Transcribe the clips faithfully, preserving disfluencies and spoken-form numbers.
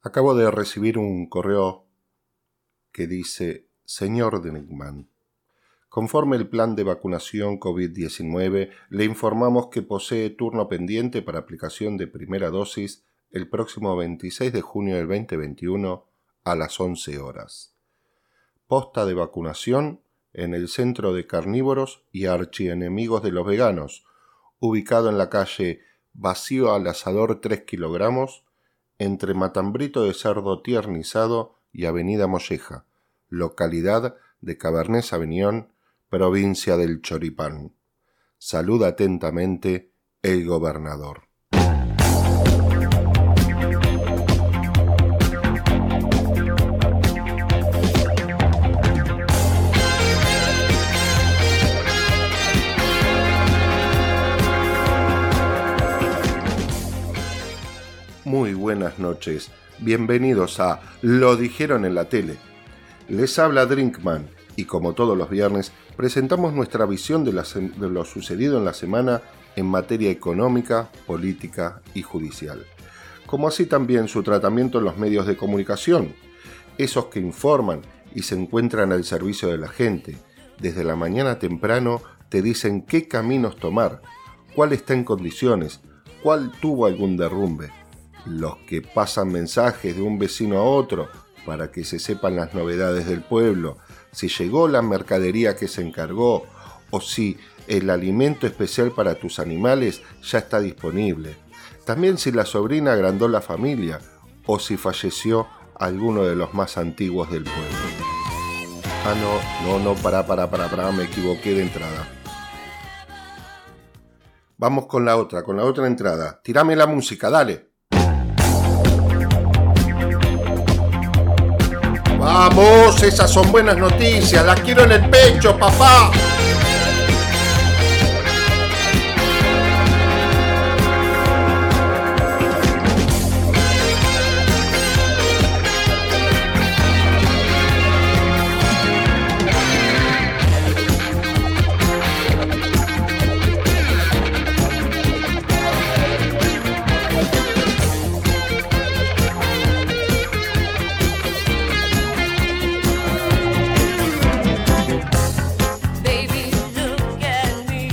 Acabo de recibir un correo que dice: Señor Denigman, conforme el plan de vacunación COVID diecinueve, le informamos que posee turno pendiente para aplicación de primera dosis el próximo veintiséis de junio del dos mil veintiuno a las once horas. Posta de vacunación en el Centro de Carnívoros y Archienemigos de los Veganos, ubicado en la calle Vacío al Asador tres kilogramos, entre Matambrito de Cerdo Tiernizado y Avenida Molleja, localidad de Cabernet Sauvignon, provincia del Choripán. Saluda atentamente el gobernador. Muy buenas noches, bienvenidos a Lo Dijeron en la Tele. Les habla Drikman y, como todos los viernes, presentamos nuestra visión de, la, de lo sucedido en la semana en materia económica, política y judicial, como así también su tratamiento en los medios de comunicación, esos que informan y se encuentran al servicio de la gente. Desde la mañana temprano te dicen qué caminos tomar, cuál está en condiciones, cuál tuvo algún derrumbe. Los que pasan mensajes de un vecino a otro para que se sepan las novedades del pueblo, si llegó la mercadería que se encargó o si el alimento especial para tus animales ya está disponible. También si la sobrina agrandó la familia o si falleció alguno de los más antiguos del pueblo. Ah, no, no, no, pará, pará, pará, pará, me equivoqué de entrada. Vamos con la otra, con la otra entrada. Tirame la música, dale. ¡Vamos! Esas son buenas noticias. ¡Las quiero en el pecho, papá!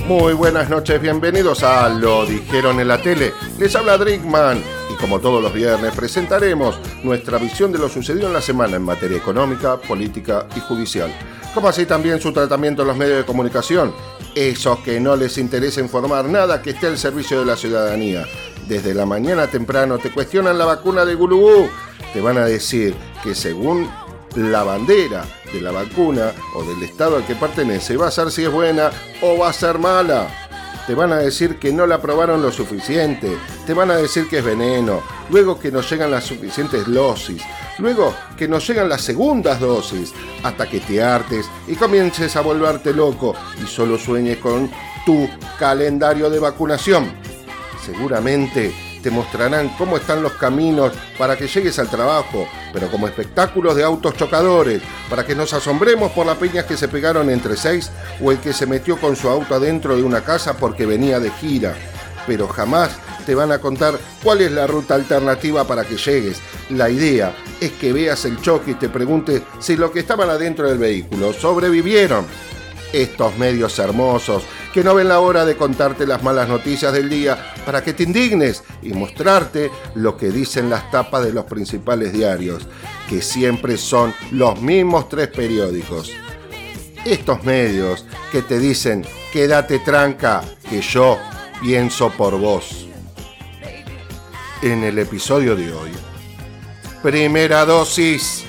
Muy buenas noches, bienvenidos a Lo Dijeron en la Tele. Les habla Drikman y, como todos los viernes, presentaremos nuestra visión de lo sucedido en la semana en materia económica, política y judicial, como así también su tratamiento en los medios de comunicación, esos que no les interesa informar nada que esté al servicio de la ciudadanía. Desde la mañana temprano te cuestionan la vacuna de Gulubú, te van a decir que según la bandera de la vacuna o del estado al que pertenece va a ser si es buena o va a ser mala. Te van a decir que no la probaron lo suficiente, te van a decir que es veneno, luego que no llegan las suficientes dosis, luego que no llegan las segundas dosis, hasta que te hartes y comiences a volverte loco y solo sueñes con tu calendario de vacunación. Seguramente te mostrarán cómo están los caminos para que llegues al trabajo, pero como espectáculos de autos chocadores, para que nos asombremos por las piñas que se pegaron entre seis o el que se metió con su auto adentro de una casa porque venía de gira. Pero jamás te van a contar cuál es la ruta alternativa para que llegues. La idea es que veas el choque y te preguntes si los que estaban adentro del vehículo sobrevivieron. Estos medios hermosos que no ven la hora de contarte las malas noticias del día para que te indignes y mostrarte lo que dicen las tapas de los principales diarios, que siempre son los mismos tres periódicos. Estos medios que te dicen: quédate tranca, que yo pienso por vos. En el episodio de hoy, primera dosis.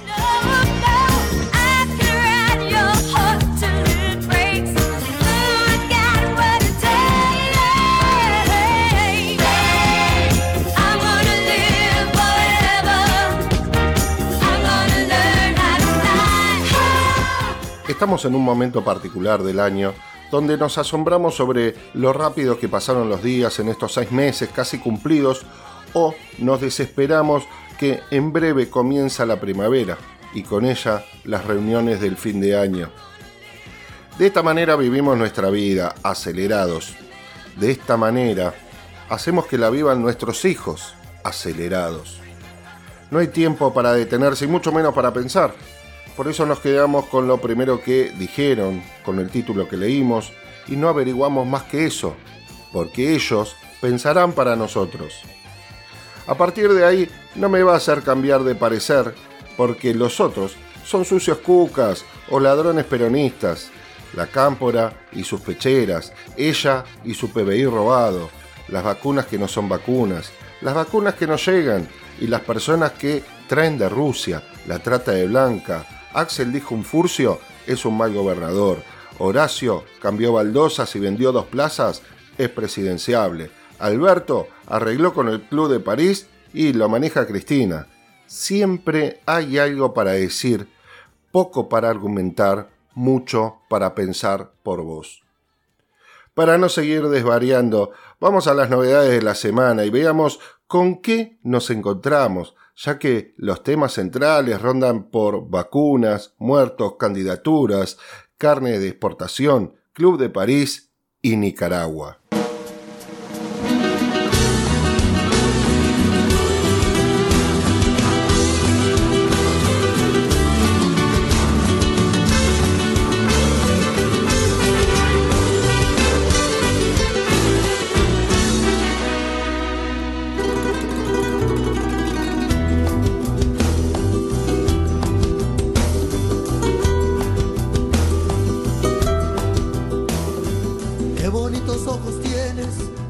Estamos en un momento particular del año donde nos asombramos sobre lo rápido que pasaron los días en estos seis meses casi cumplidos, o nos desesperamos que en breve comienza la primavera y con ella las reuniones del fin de año. De esta manera vivimos nuestra vida, acelerados. De esta manera hacemos que la vivan nuestros hijos, acelerados. No hay tiempo para detenerse y mucho menos para pensar. Por eso nos quedamos con lo primero que dijeron, con el título que leímos, y no averiguamos más que eso, porque ellos pensarán para nosotros. A partir de ahí no me va a hacer cambiar de parecer, porque los otros son sucios cucas o ladrones peronistas, la cámpora y sus pecheras, ella y su P B I robado, las vacunas que no son vacunas, las vacunas que no llegan y las personas que traen de Rusia, la trata de blanca. Axel dijo un furcio, es un mal gobernador. Horacio cambió baldosas y vendió dos plazas, es presidenciable. Alberto arregló con el Club de París y lo maneja Cristina. Siempre hay algo para decir, poco para argumentar, mucho para pensar por vos. Para no seguir desvariando, vamos a las novedades de la semana y veamos con qué nos encontramos, ya que los temas centrales rondan por vacunas, muertos, candidaturas, carne de exportación, Club de París y Nicaragua.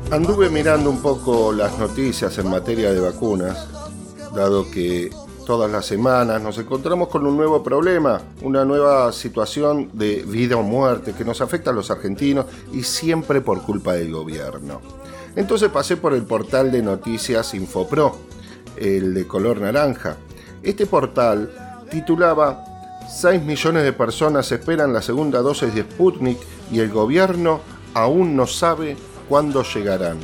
Anduve mirando un poco las noticias en materia de vacunas, dado que todas las semanas nos encontramos con un nuevo problema, una nueva situación de vida o muerte que nos afecta a los argentinos y siempre por culpa del gobierno. Entonces pasé por el portal de noticias InfoPro, el de color naranja. Este portal titulaba seis millones de personas esperan la segunda dosis de Sputnik y el gobierno aún no sabe cuándo llegarán.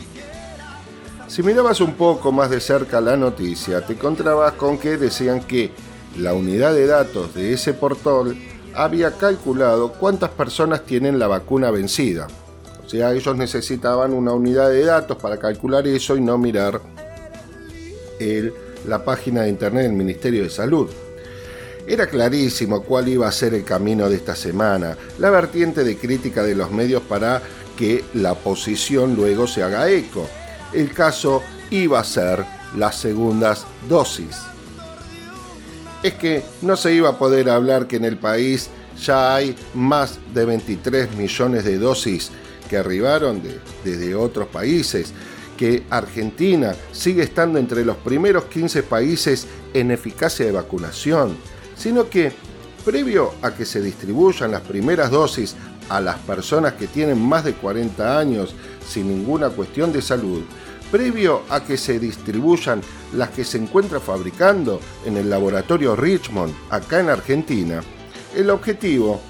Si mirabas un poco más de cerca la noticia, te encontrabas con que decían que la unidad de datos de ese portal había calculado cuántas personas tienen la vacuna vencida. O sea, ellos necesitaban una unidad de datos para calcular eso y no mirar el, la página de internet del Ministerio de Salud. Era clarísimo cuál iba a ser el camino de esta semana, la vertiente de crítica de los medios para que la oposición luego se haga eco. El caso iba a ser las segundas dosis. Es que no se iba a poder hablar que en el país ya hay más de veintitrés millones de dosis que arribaron de, desde otros países, que Argentina sigue estando entre los primeros quince países en eficacia de vacunación, sino que previo a que se distribuyan las primeras dosis a las personas que tienen más de cuarenta años sin ninguna cuestión de salud, previo a que se distribuyan las que se encuentra fabricando en el laboratorio Richmond, acá en Argentina, el objetivo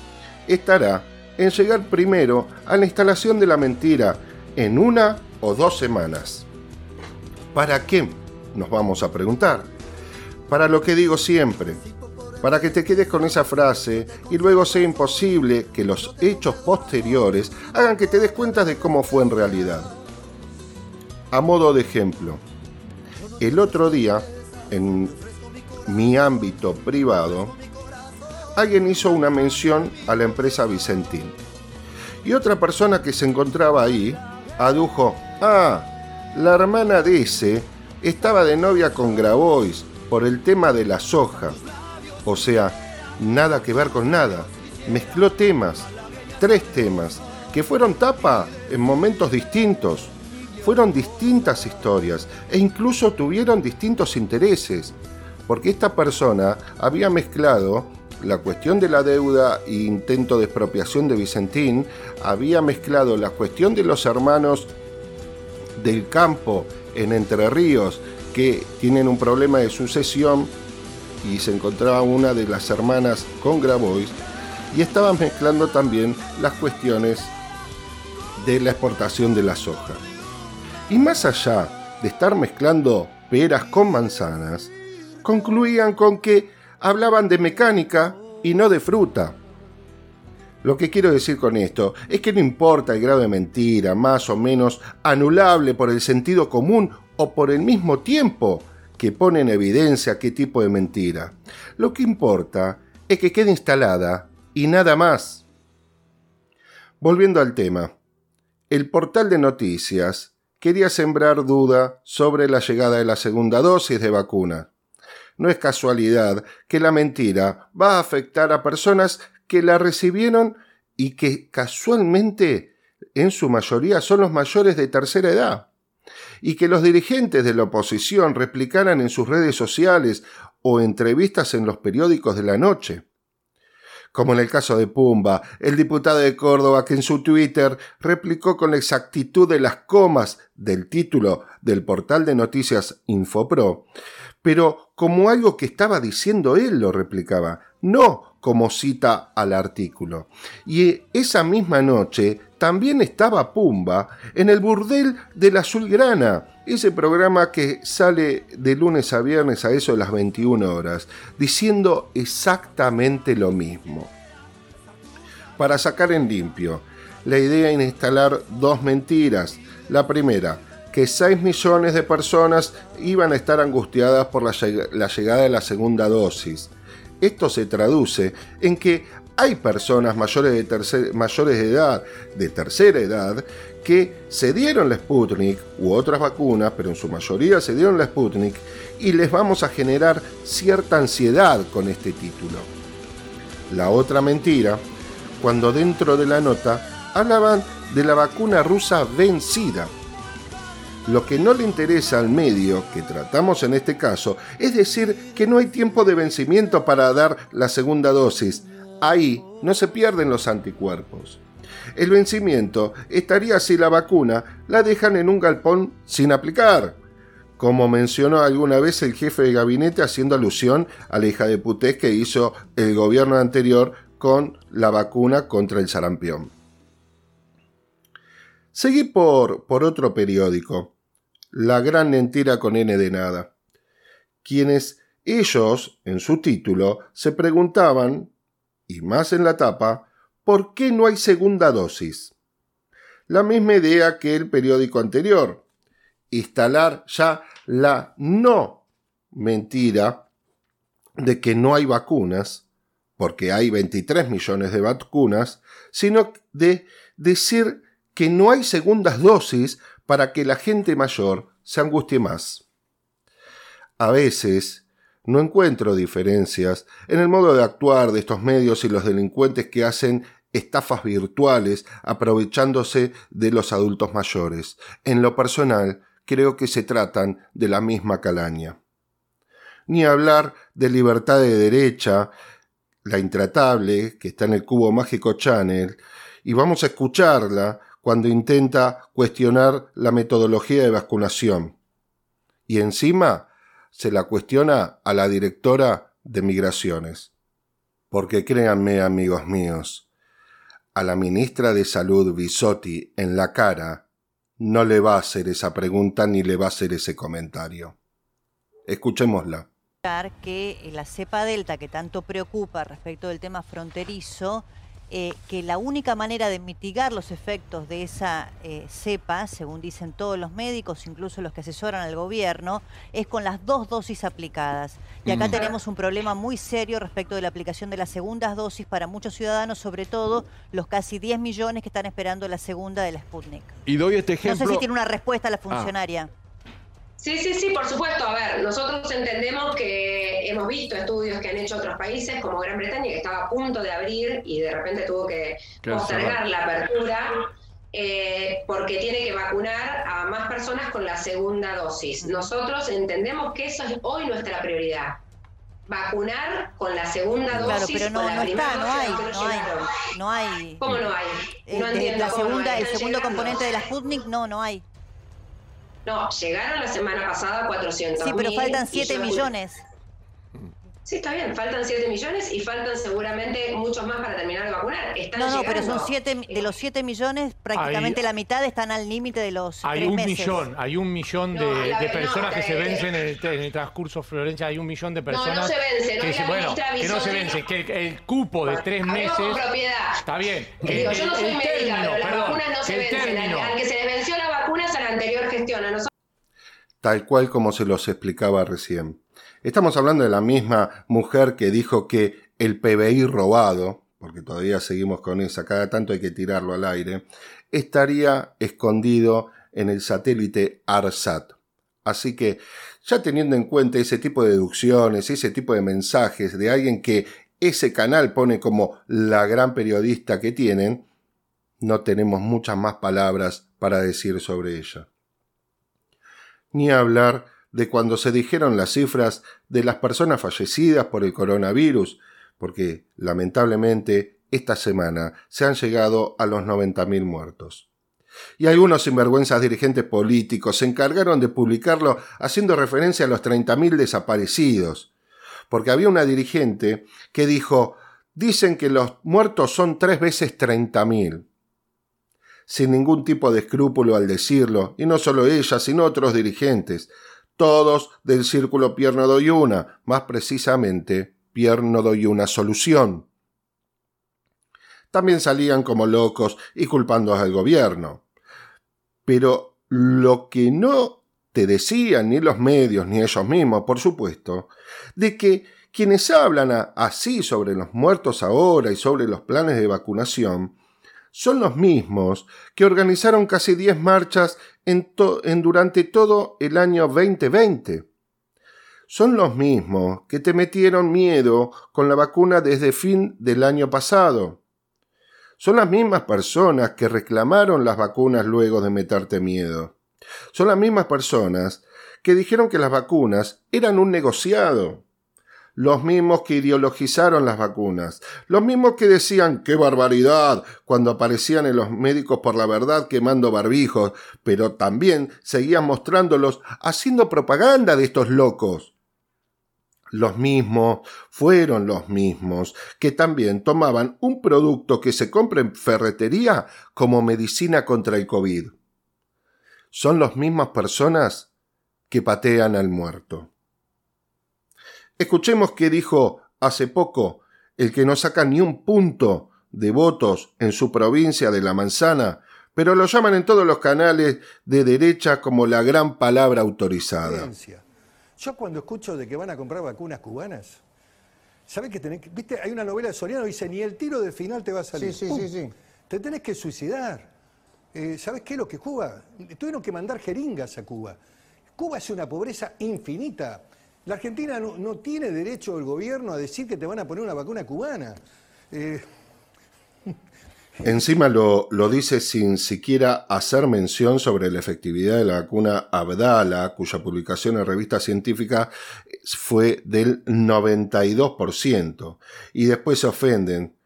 estará en llegar primero a la instalación de la mentira en una o dos semanas. ¿Para qué? Nos vamos a preguntar. Para lo que digo siempre, para que te quedes con esa frase y luego sea imposible que los hechos posteriores hagan que te des cuenta de cómo fue en realidad. A modo de ejemplo, el otro día, en mi ámbito privado, alguien hizo una mención a la empresa Vicentín. Y otra persona que se encontraba ahí adujo, ah, la hermana de ese estaba de novia con Grabois por el tema de la soja. O sea, nada que ver con nada. Mezcló temas, tres temas, que fueron tapa en momentos distintos. Fueron distintas historias e incluso tuvieron distintos intereses, porque esta persona había mezclado la cuestión de la deuda e intento de expropiación de Vicentín, había mezclado la cuestión de los hermanos del campo en Entre Ríos, que tienen un problema de sucesión, y se encontraba una de las hermanas con Grabois, y estaban mezclando también las cuestiones de la exportación de la soja. Y más allá de estar mezclando peras con manzanas, concluían con que hablaban de mecánica y no de fruta. Lo que quiero decir con esto es que no importa el grado de mentira, más o menos anulable por el sentido común o por el mismo tiempo, que pone en evidencia qué tipo de mentira. Lo que importa es que quede instalada y nada más. Volviendo al tema, el portal de noticias quería sembrar duda sobre la llegada de la segunda dosis de vacuna. No es casualidad que la mentira va a afectar a personas que la recibieron y que casualmente en su mayoría son los mayores de tercera edad. Y que los dirigentes de la oposición replicaran en sus redes sociales o entrevistas en los periódicos de la noche. Como en el caso de Pumba, el diputado de Córdoba que en su Twitter replicó con la exactitud de las comas del título del portal de noticias InfoPro, pero como algo que estaba diciendo él lo replicaba, no como cita al artículo. Y esa misma noche también estaba Pumba en el burdel de la Azulgrana, ese programa que sale de lunes a viernes a eso de las veintiuna horas, diciendo exactamente lo mismo. Para sacar en limpio, la idea es instalar dos mentiras. La primera, que seis millones de personas iban a estar angustiadas por la, lleg- la llegada de la segunda dosis. Esto se traduce en que hay personas mayores de, tercer- mayores de edad, de tercera edad, que se dieron la Sputnik u otras vacunas, pero en su mayoría se dieron la Sputnik, y les vamos a generar cierta ansiedad con este título. La otra mentira, cuando dentro de la nota hablaban de la vacuna rusa vencida. Lo que no le interesa al medio que tratamos en este caso es decir que no hay tiempo de vencimiento para dar la segunda dosis. Ahí no se pierden los anticuerpos. El vencimiento estaría si la vacuna la dejan en un galpón sin aplicar, como mencionó alguna vez el jefe de gabinete haciendo alusión a la hija de putés que hizo el gobierno anterior con la vacuna contra el sarampión. Seguí por, por otro periódico, La Gran Mentira con N de nada, quienes ellos, en su título, se preguntaban, y más en la tapa, ¿por qué no hay segunda dosis? La misma idea que el periódico anterior, instalar ya la no mentira de que no hay vacunas, porque hay veintitrés millones de vacunas, sino de decir que no hay segundas dosis para que la gente mayor se angustie más. A veces no encuentro diferencias en el modo de actuar de estos medios y los delincuentes que hacen estafas virtuales aprovechándose de los adultos mayores. En lo personal, creo que se tratan de la misma calaña. Ni hablar de libertad de derecha, la intratable, que está en el Cubo Mágico Channel, y vamos a escucharla cuando intenta cuestionar la metodología de vacunación. Y encima se la cuestiona a la directora de Migraciones. Porque créanme, amigos míos, a la ministra de Salud Bisotti en la cara no le va a hacer esa pregunta ni le va a hacer ese comentario. Escuchémosla. Que la cepa delta que tanto preocupa respecto del tema fronterizo, Eh, que la única manera de mitigar los efectos de esa eh, cepa, según dicen todos los médicos, incluso los que asesoran al gobierno, es con las dos dosis aplicadas. Y acá mm. tenemos un problema muy serio respecto de la aplicación de las segundas dosis para muchos ciudadanos, sobre todo los casi diez millones que están esperando la segunda de la Sputnik. Y doy este ejemplo. No sé si tiene una respuesta a la funcionaria. Ah. Sí, sí, sí, por supuesto. A ver, nosotros entendemos que hemos visto estudios que han hecho otros países, como Gran Bretaña, que estaba a punto de abrir y de repente tuvo que postergar la apertura eh, porque tiene que vacunar a más personas con la segunda dosis. Nosotros entendemos que eso es hoy nuestra prioridad. Vacunar con la segunda dosis, claro, pero no, con la no primera está, no hay, no hay, no hay. ¿Cómo no hay? No el, entiendo. La segunda, no hay, el segundo llegando. Componente de la Sputnik, no, no hay. No, llegaron la semana pasada cuatrocientos mil. Sí, pero faltan siete millones. Sí, está bien, faltan siete millones y faltan seguramente muchos más para terminar de vacunar. Están no, no, llegando. Pero son siete, de los siete millones prácticamente hay, la mitad están al límite de los hay tres un meses. Millón, hay un millón de, no, de personas no, que se vencen en el, en el transcurso, Florencia, hay un millón de personas. No, no se vence, no que, se, bueno, que no se vence, que el, el cupo de tres meses. Con propiedad. Está bien. Que, digo, el, yo no soy médica, término, pero las perdón, vacunas no se vencen. Al, al que se les venció la vacuna es a la anterior gestión. A nosotros tal cual como se los explicaba recién. Estamos hablando de la misma mujer que dijo que el P B I robado, porque todavía seguimos con esa, cada tanto hay que tirarlo al aire, estaría escondido en el satélite ARSAT. Así que, ya teniendo en cuenta ese tipo de deducciones, ese tipo de mensajes de alguien que ese canal pone como la gran periodista que tienen, no tenemos muchas más palabras para decir sobre ella. Ni hablar de cuando se dijeron las cifras de las personas fallecidas por el coronavirus, porque lamentablemente esta semana se han llegado a los noventa mil muertos. Y algunos sinvergüenzas dirigentes políticos se encargaron de publicarlo haciendo referencia a los treinta mil desaparecidos, porque había una dirigente que dijo: dicen que los muertos son tres veces treinta mil. Sin ningún tipo de escrúpulo al decirlo, y no solo ella, sino otros dirigentes, todos del círculo Pierno Doy Una, más precisamente Pierno Doy Una Solución. También salían como locos y culpando al gobierno. Pero lo que no te decían ni los medios ni ellos mismos, por supuesto, de que quienes hablan a, así sobre los muertos ahora y sobre los planes de vacunación son los mismos que organizaron casi diez marchas en to, en durante todo el año veinte veinte. Son los mismos que te metieron miedo con la vacuna desde fin del año pasado. Son las mismas personas que reclamaron las vacunas luego de meterte miedo. Son las mismas personas que dijeron que las vacunas eran un negociado. Los mismos que ideologizaron las vacunas. Los mismos que decían ¡qué barbaridad! Cuando aparecían en los Médicos por la Verdad quemando barbijos, pero también seguían mostrándolos haciendo propaganda de estos locos. Los mismos fueron los mismos que también tomaban un producto que se compra en ferretería como medicina contra el COVID. Son las mismas personas que patean al muerto. Escuchemos qué dijo hace poco el que no saca ni un punto de votos en su provincia de La Manzana, pero lo llaman en todos los canales de derecha como la gran palabra autorizada. Yo cuando escucho de que van a comprar vacunas cubanas, ¿sabés que tenés que...? ¿Viste? Hay una novela de Soriano que dice, ni el tiro de final te va a salir. Sí, sí, sí, sí. Te tenés que suicidar. Eh, ¿Sabés qué es lo que Cuba? Tuvieron que mandar jeringas a Cuba. Cuba es una pobreza infinita. La Argentina no, no tiene derecho el gobierno a decir que te van a poner una vacuna cubana. Eh... Encima lo, lo dice sin siquiera hacer mención sobre la efectividad de la vacuna Abdala, cuya publicación en revista científica fue del noventa y dos por ciento. Y después se ofenden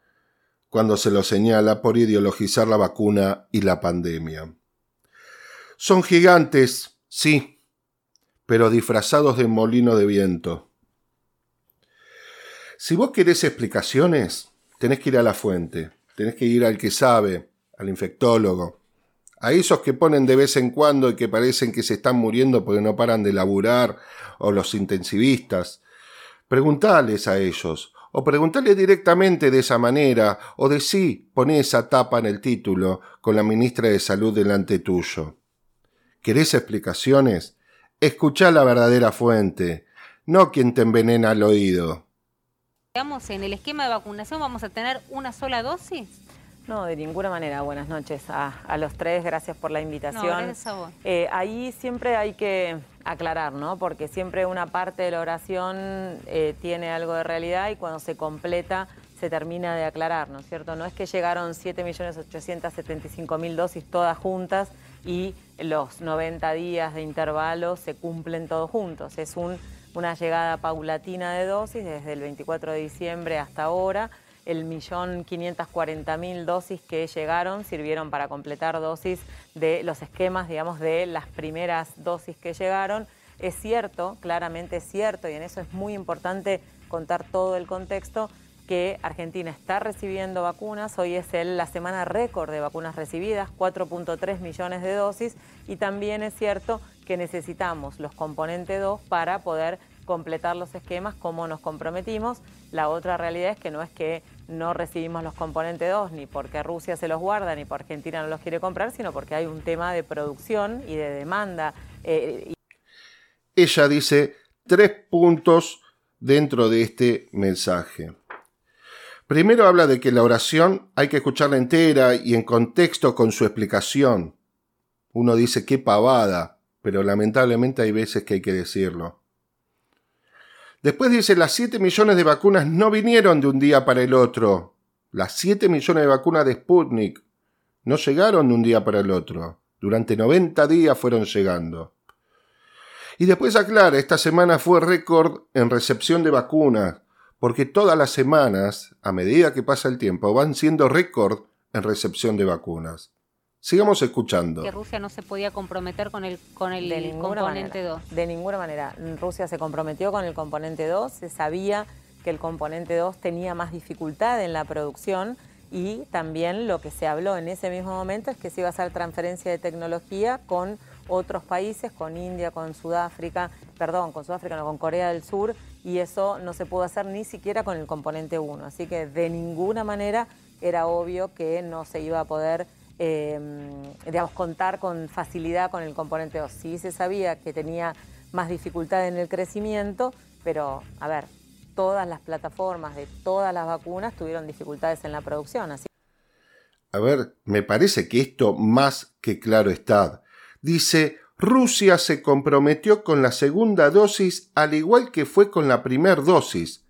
cuando se lo señala por ideologizar la vacuna y la pandemia. Son gigantes, sí, pero disfrazados de molino de viento. Si vos querés explicaciones, tenés que ir a la fuente. Tenés que ir al que sabe, al infectólogo, a esos que ponen de vez en cuando y que parecen que se están muriendo porque no paran de laburar, o los intensivistas. Preguntales a ellos, o preguntales directamente de esa manera, o de sí, poné esa tapa en el título con la ministra de Salud delante tuyo. ¿Querés explicaciones? Escuchá la verdadera fuente, no quien te envenena el oído. Digamos, en el esquema de vacunación vamos a tener una sola dosis. No, de ninguna manera. Buenas noches a, a los tres, gracias por la invitación. No, gracias a vos. Eh, ahí siempre hay que aclarar, ¿no? Porque siempre una parte de la oración eh, tiene algo de realidad y cuando se completa se termina de aclarar, ¿no es cierto? No es que llegaron siete millones ochocientos setenta y cinco mil dosis todas juntas y los noventa días de intervalo se cumplen todos juntos. Es un... una llegada paulatina de dosis desde el veinticuatro de diciembre hasta ahora. El millón quinientos cuarenta mil dosis que llegaron sirvieron para completar dosis de los esquemas, digamos, de las primeras dosis que llegaron. Es cierto, claramente es cierto, y en eso es muy importante contar todo el contexto, que Argentina está recibiendo vacunas. Hoy es el, la semana récord de vacunas recibidas, cuatro punto tres millones de dosis, y también es cierto que necesitamos los componentes dos para poder completar los esquemas como nos comprometimos. La otra realidad es que no es que no recibimos los componentes dos ni porque Rusia se los guarda ni porque Argentina no los quiere comprar, sino porque hay un tema de producción y de demanda. Eh, y... ella dice tres puntos dentro de este mensaje. Primero habla de que la oración hay que escucharla entera y en contexto con su explicación. Uno dice qué pavada, pero lamentablemente hay veces que hay que decirlo. Después dice, las siete millones de vacunas no vinieron de un día para el otro. Las siete millones de vacunas de Sputnik no llegaron de un día para el otro. Durante noventa días fueron llegando. Y después aclara, esta semana fue récord en recepción de vacunas, porque todas las semanas, a medida que pasa el tiempo, van siendo récord en recepción de vacunas. Sigamos escuchando. Que Rusia no se podía comprometer con el, con el, el componente dos. De ninguna manera. Rusia se comprometió con el componente dos. Se sabía que el componente dos tenía más dificultad en la producción y también lo que se habló en ese mismo momento es que se iba a hacer transferencia de tecnología con otros países, con India, con Sudáfrica, perdón, con Sudáfrica no, con Corea del Sur, y eso no se pudo hacer ni siquiera con el componente uno. Así que de ninguna manera era obvio que no se iba a poder, eh, digamos, contar con facilidad con el componente dos. Sí se sabía que tenía más dificultad en el crecimiento, pero, a ver, todas las plataformas de todas las vacunas tuvieron dificultades en la producción. Así... A ver, me parece que esto más que claro está. Dice, Rusia se comprometió con la segunda dosis al igual que fue con la primera dosis.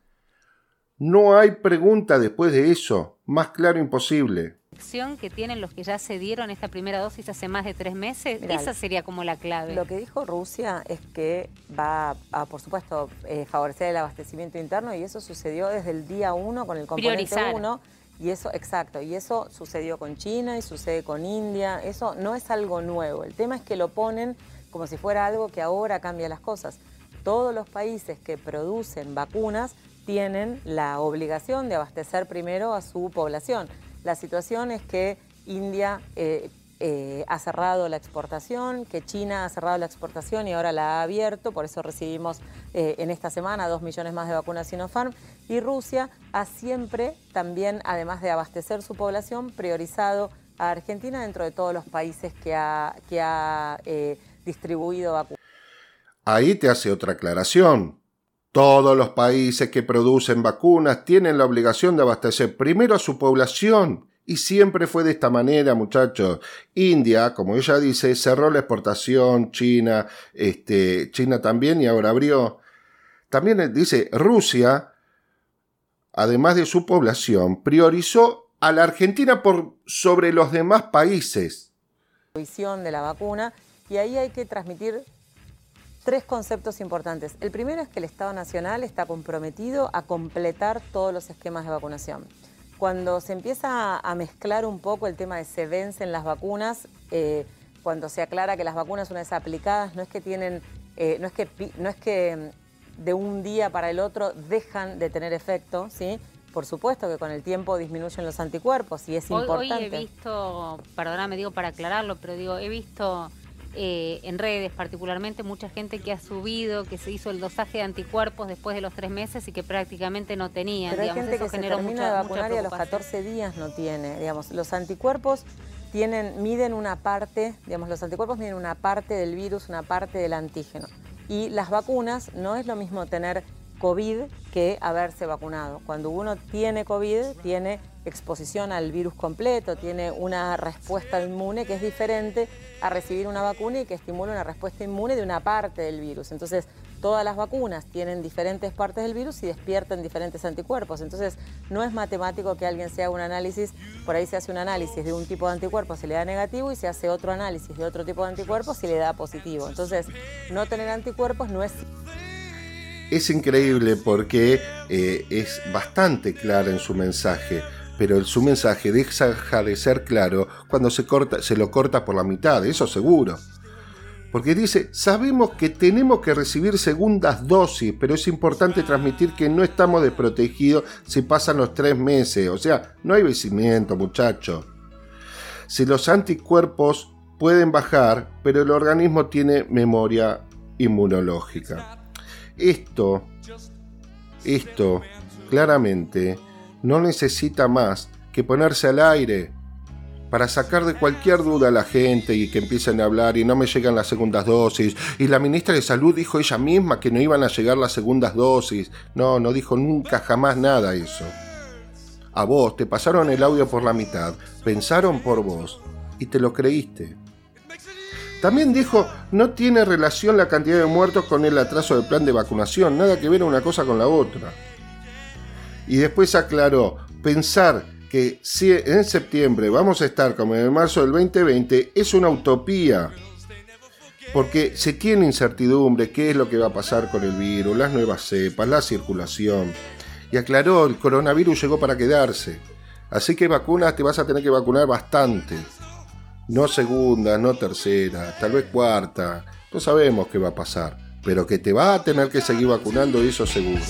No hay pregunta después de eso, más claro imposible. La acción que tienen los que ya se dieron esta primera dosis hace más de tres meses, mirá, esa sería como la clave. Lo que dijo Rusia es que va a, por supuesto, eh, favorecer el abastecimiento interno, y eso sucedió desde el día uno con el componente uno. Y eso, exacto, y eso sucedió con China y sucede con India, eso no es algo nuevo. El tema es que lo ponen como si fuera algo que ahora cambia las cosas. Todos los países que producen vacunas tienen la obligación de abastecer primero a su población. La situación es que India eh, eh, ha cerrado la exportación, que China ha cerrado la exportación y ahora la ha abierto, por eso recibimos eh, en esta semana dos millones más de vacunas Sinopharm. Y Rusia ha siempre también, además de abastecer su población, priorizado a Argentina dentro de todos los países que ha, que ha eh, distribuido vacunas. Ahí te hace otra aclaración. Todos los países que producen vacunas tienen la obligación de abastecer primero a su población. Y siempre fue de esta manera, muchachos. India, como ella dice, cerró la exportación, China, este, China también y ahora abrió. También dice Rusia... Además de su población, priorizó a la Argentina por sobre los demás países. La visión de la vacuna, y ahí hay que transmitir tres conceptos importantes. El primero es que el Estado Nacional está comprometido a completar todos los esquemas de vacunación. Cuando se empieza a mezclar un poco el tema de se vencen las vacunas, eh, cuando se aclara que las vacunas una vez aplicadas no es que tienen, eh, no es que, no es que de un día para el otro dejan de tener efecto, ¿sí? Por supuesto que con el tiempo disminuyen los anticuerpos y es hoy, importante. Hoy he visto, perdóname, digo para aclararlo, pero digo, he visto eh, en redes particularmente mucha gente que ha subido, que se hizo el dosaje de anticuerpos después de los tres meses y que prácticamente no tenían. Pero hay digamos, gente eso que se termina mucha, de vacunar y a los catorce días no tiene, digamos, los anticuerpos tienen, miden una parte, digamos, los anticuerpos miden una parte del virus, una parte del antígeno. Y las vacunas, no es lo mismo tener COVID que haberse vacunado. Cuando uno tiene COVID, tiene exposición al virus completo, tiene una respuesta inmune que es diferente a recibir una vacuna y que estimula una respuesta inmune de una parte del virus. Entonces, todas las vacunas tienen diferentes partes del virus y despiertan diferentes anticuerpos. Entonces, no es matemático que alguien se haga un análisis, por ahí se hace un análisis de un tipo de anticuerpo si le da negativo y se hace otro análisis de otro tipo de anticuerpo si le da positivo. Entonces, no tener anticuerpos no es... Es increíble porque eh, es bastante clara en su mensaje, pero su mensaje deja de ser claro cuando se, corta, se lo corta por la mitad, eso seguro. Porque dice, sabemos que tenemos que recibir segundas dosis, pero es importante transmitir que no estamos desprotegidos si pasan los tres meses. O sea, no hay vencimiento, muchachos. Si los anticuerpos pueden bajar, pero el organismo tiene memoria inmunológica. Esto, esto, claramente, no necesita más que ponerse al aire. para sacar de cualquier duda a la gente y que empiecen a hablar y no me llegan las segundas dosis. Y la ministra de Salud dijo ella misma que no iban a llegar las segundas dosis. No, no dijo nunca jamás nada eso. A vos te pasaron el audio por la mitad, pensaron por vos y te lo creíste. También dijo, no tiene relación la cantidad de muertos con el atraso del plan de vacunación, nada que ver una cosa con la otra. Y después aclaró, pensar que si en septiembre vamos a estar como en marzo del veinte veinte es una utopía, porque se tiene incertidumbre qué es lo que va a pasar con el virus, las nuevas cepas, la circulación. Y aclaró, el coronavirus llegó para quedarse, así que vacunas te vas a tener que vacunar bastante. No segunda, no tercera, tal vez cuarta. No sabemos qué va a pasar, pero que te va a tener que seguir vacunando, eso seguro.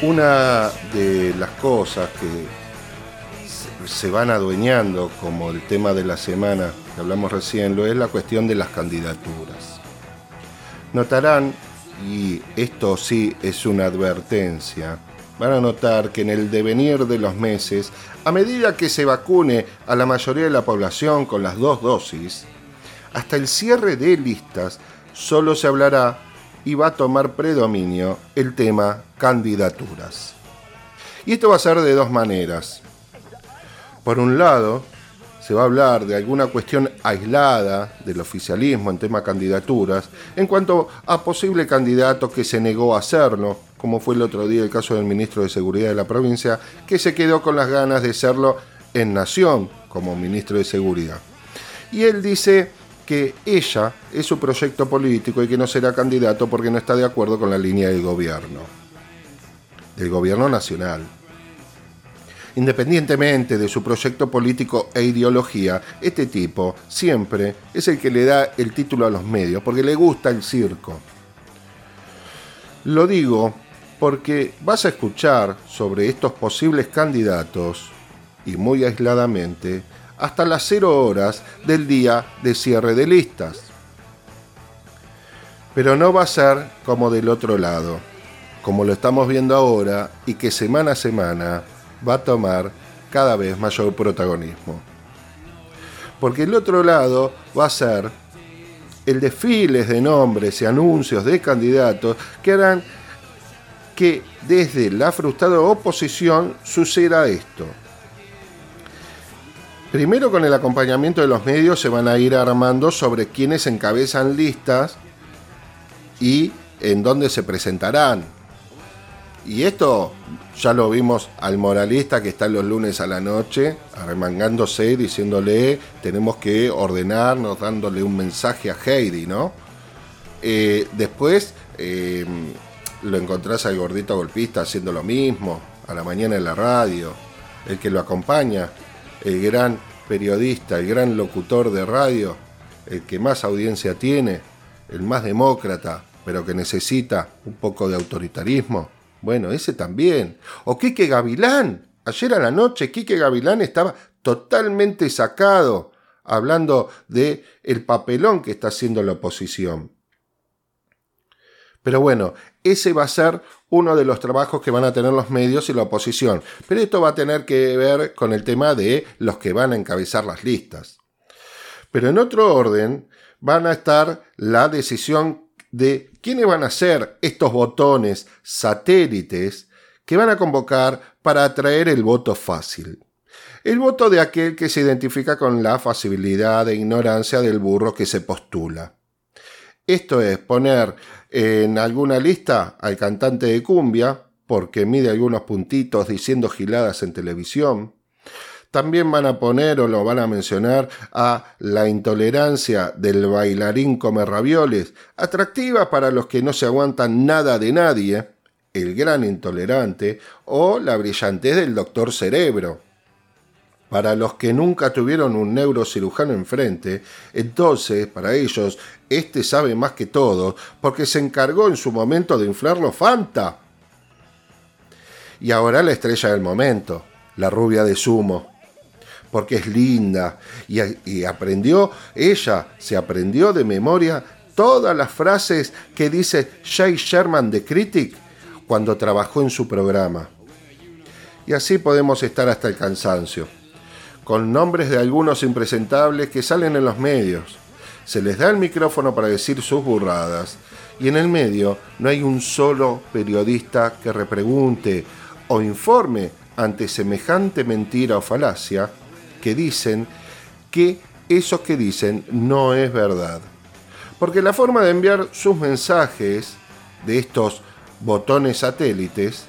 Una de las cosas que se van adueñando, como el tema de la semana que hablamos recién, lo es la cuestión de las candidaturas. Notarán, y esto sí es una advertencia, van a notar que en el devenir de los meses, a medida que se vacune a la mayoría de la población con las dos dosis, hasta el cierre de listas solo se hablará y va a tomar predominio el tema candidaturas. Y esto va a ser de dos maneras. Por un lado, se va a hablar de alguna cuestión aislada del oficialismo en tema candidaturas, en cuanto a posible candidato que se negó a hacerlo, como fue el otro día el caso del ministro de Seguridad de la provincia, que se quedó con las ganas de serlo en Nación como ministro de Seguridad. Y él dice que ella es su proyecto político y que no será candidato porque no está de acuerdo con la línea del gobierno, del gobierno nacional. Independientemente de su proyecto político e ideología, este tipo siempre es el que le da el título a los medios porque le gusta el circo. Lo digo porque vas a escuchar sobre estos posibles candidatos, y muy aisladamente, hasta las cero horas del día de cierre de listas. Pero no va a ser como del otro lado, como lo estamos viendo ahora y que semana a semana va a tomar cada vez mayor protagonismo. Porque el otro lado va a ser el desfiles de nombres y anuncios de candidatos que harán que desde la frustrada oposición suceda esto. Primero, con el acompañamiento de los medios se van a ir armando sobre quiénes encabezan listas y en dónde se presentarán. Y esto ya lo vimos al moralista que está los lunes a la noche arremangándose, diciéndole tenemos que ordenarnos, dándole un mensaje a Heidi, ¿no? Eh, después eh, lo encontrás al gordito golpista haciendo lo mismo, a la mañana en la radio, el que lo acompaña, el gran periodista, el gran locutor de radio, el que más audiencia tiene, el más demócrata, pero que necesita un poco de autoritarismo. Bueno, ese también. O Quique Gavilán. Ayer a la noche Quique Gavilán estaba totalmente sacado hablando de el papelón que está haciendo la oposición. Pero bueno, ese va a ser uno de los trabajos que van a tener los medios y la oposición. Pero esto va a tener que ver con el tema de los que van a encabezar las listas. Pero en otro orden van a estar la decisión de quiénes van a ser estos botones satélites que van a convocar para atraer el voto fácil. El voto de aquel que se identifica con la facilidad e ignorancia del burro que se postula. Esto es poner en alguna lista al cantante de cumbia porque mide algunos puntitos diciendo giladas en televisión. También van a poner o lo van a mencionar a la intolerancia del bailarín come ravioles, atractiva para los que no se aguantan nada de nadie, el gran intolerante, o la brillantez del doctor Cerebro. Para los que nunca tuvieron un neurocirujano enfrente, entonces, para ellos, este sabe más que todos, porque se encargó en su momento de inflarlo Fanta. Y ahora la estrella del momento, la rubia de sumo. Porque es linda y, y aprendió, ella se aprendió de memoria todas las frases que dice Jay Sherman de Critic cuando trabajó en su programa. Y así podemos estar hasta el cansancio, con nombres de algunos impresentables que salen en los medios. Se les da el micrófono para decir sus burradas y en el medio no hay un solo periodista que repregunte o informe ante semejante mentira o falacia que dicen que eso que dicen no es verdad. Porque la forma de enviar sus mensajes de estos botones satélites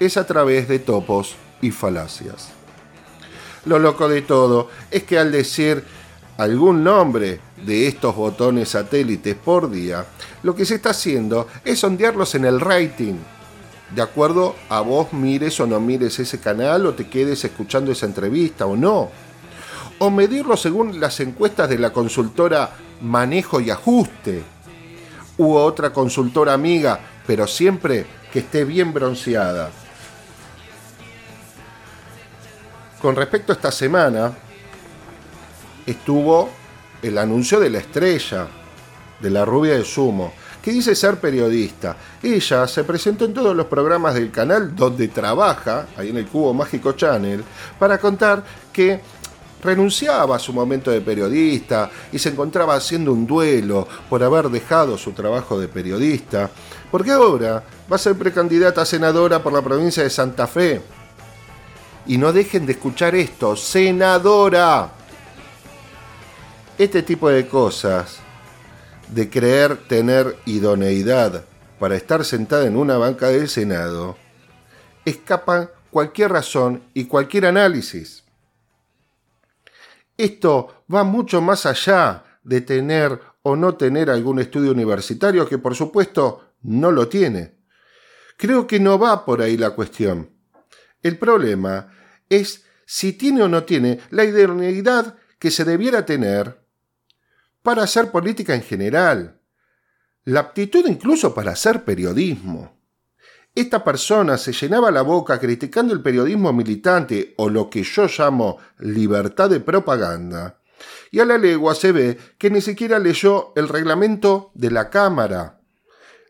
es a través de topos y falacias. Lo loco de todo es que al decir algún nombre de estos botones satélites por día, lo que se está haciendo es sondearlos en el rating. De acuerdo a vos mires o no mires ese canal o te quedes escuchando esa entrevista o no. O medirlo según las encuestas de la consultora Manejo y Ajuste. U otra consultora amiga, pero siempre que esté bien bronceada. Con respecto a esta semana, estuvo el anuncio de la estrella, de la rubia de sumo, que dice ser periodista. Ella se presentó en todos los programas del canal donde trabaja, ahí en el Cubo Mágico Channel, para contar que renunciaba a su momento de periodista y se encontraba haciendo un duelo por haber dejado su trabajo de periodista, porque ahora va a ser precandidata a senadora por la provincia de Santa Fe. Y no dejen de escuchar esto, senadora. Este tipo de cosas de creer tener idoneidad para estar sentada en una banca del Senado, escapan cualquier razón y cualquier análisis. Esto va mucho más allá de tener o no tener algún estudio universitario, que por supuesto no lo tiene. Creo que no va por ahí la cuestión. El problema es si tiene o no tiene la idoneidad que se debiera tener para hacer política en general, la aptitud incluso para hacer periodismo. Esta persona se llenaba la boca criticando el periodismo militante o lo que yo llamo libertad de propaganda, y a la legua se ve que ni siquiera leyó el reglamento de la Cámara,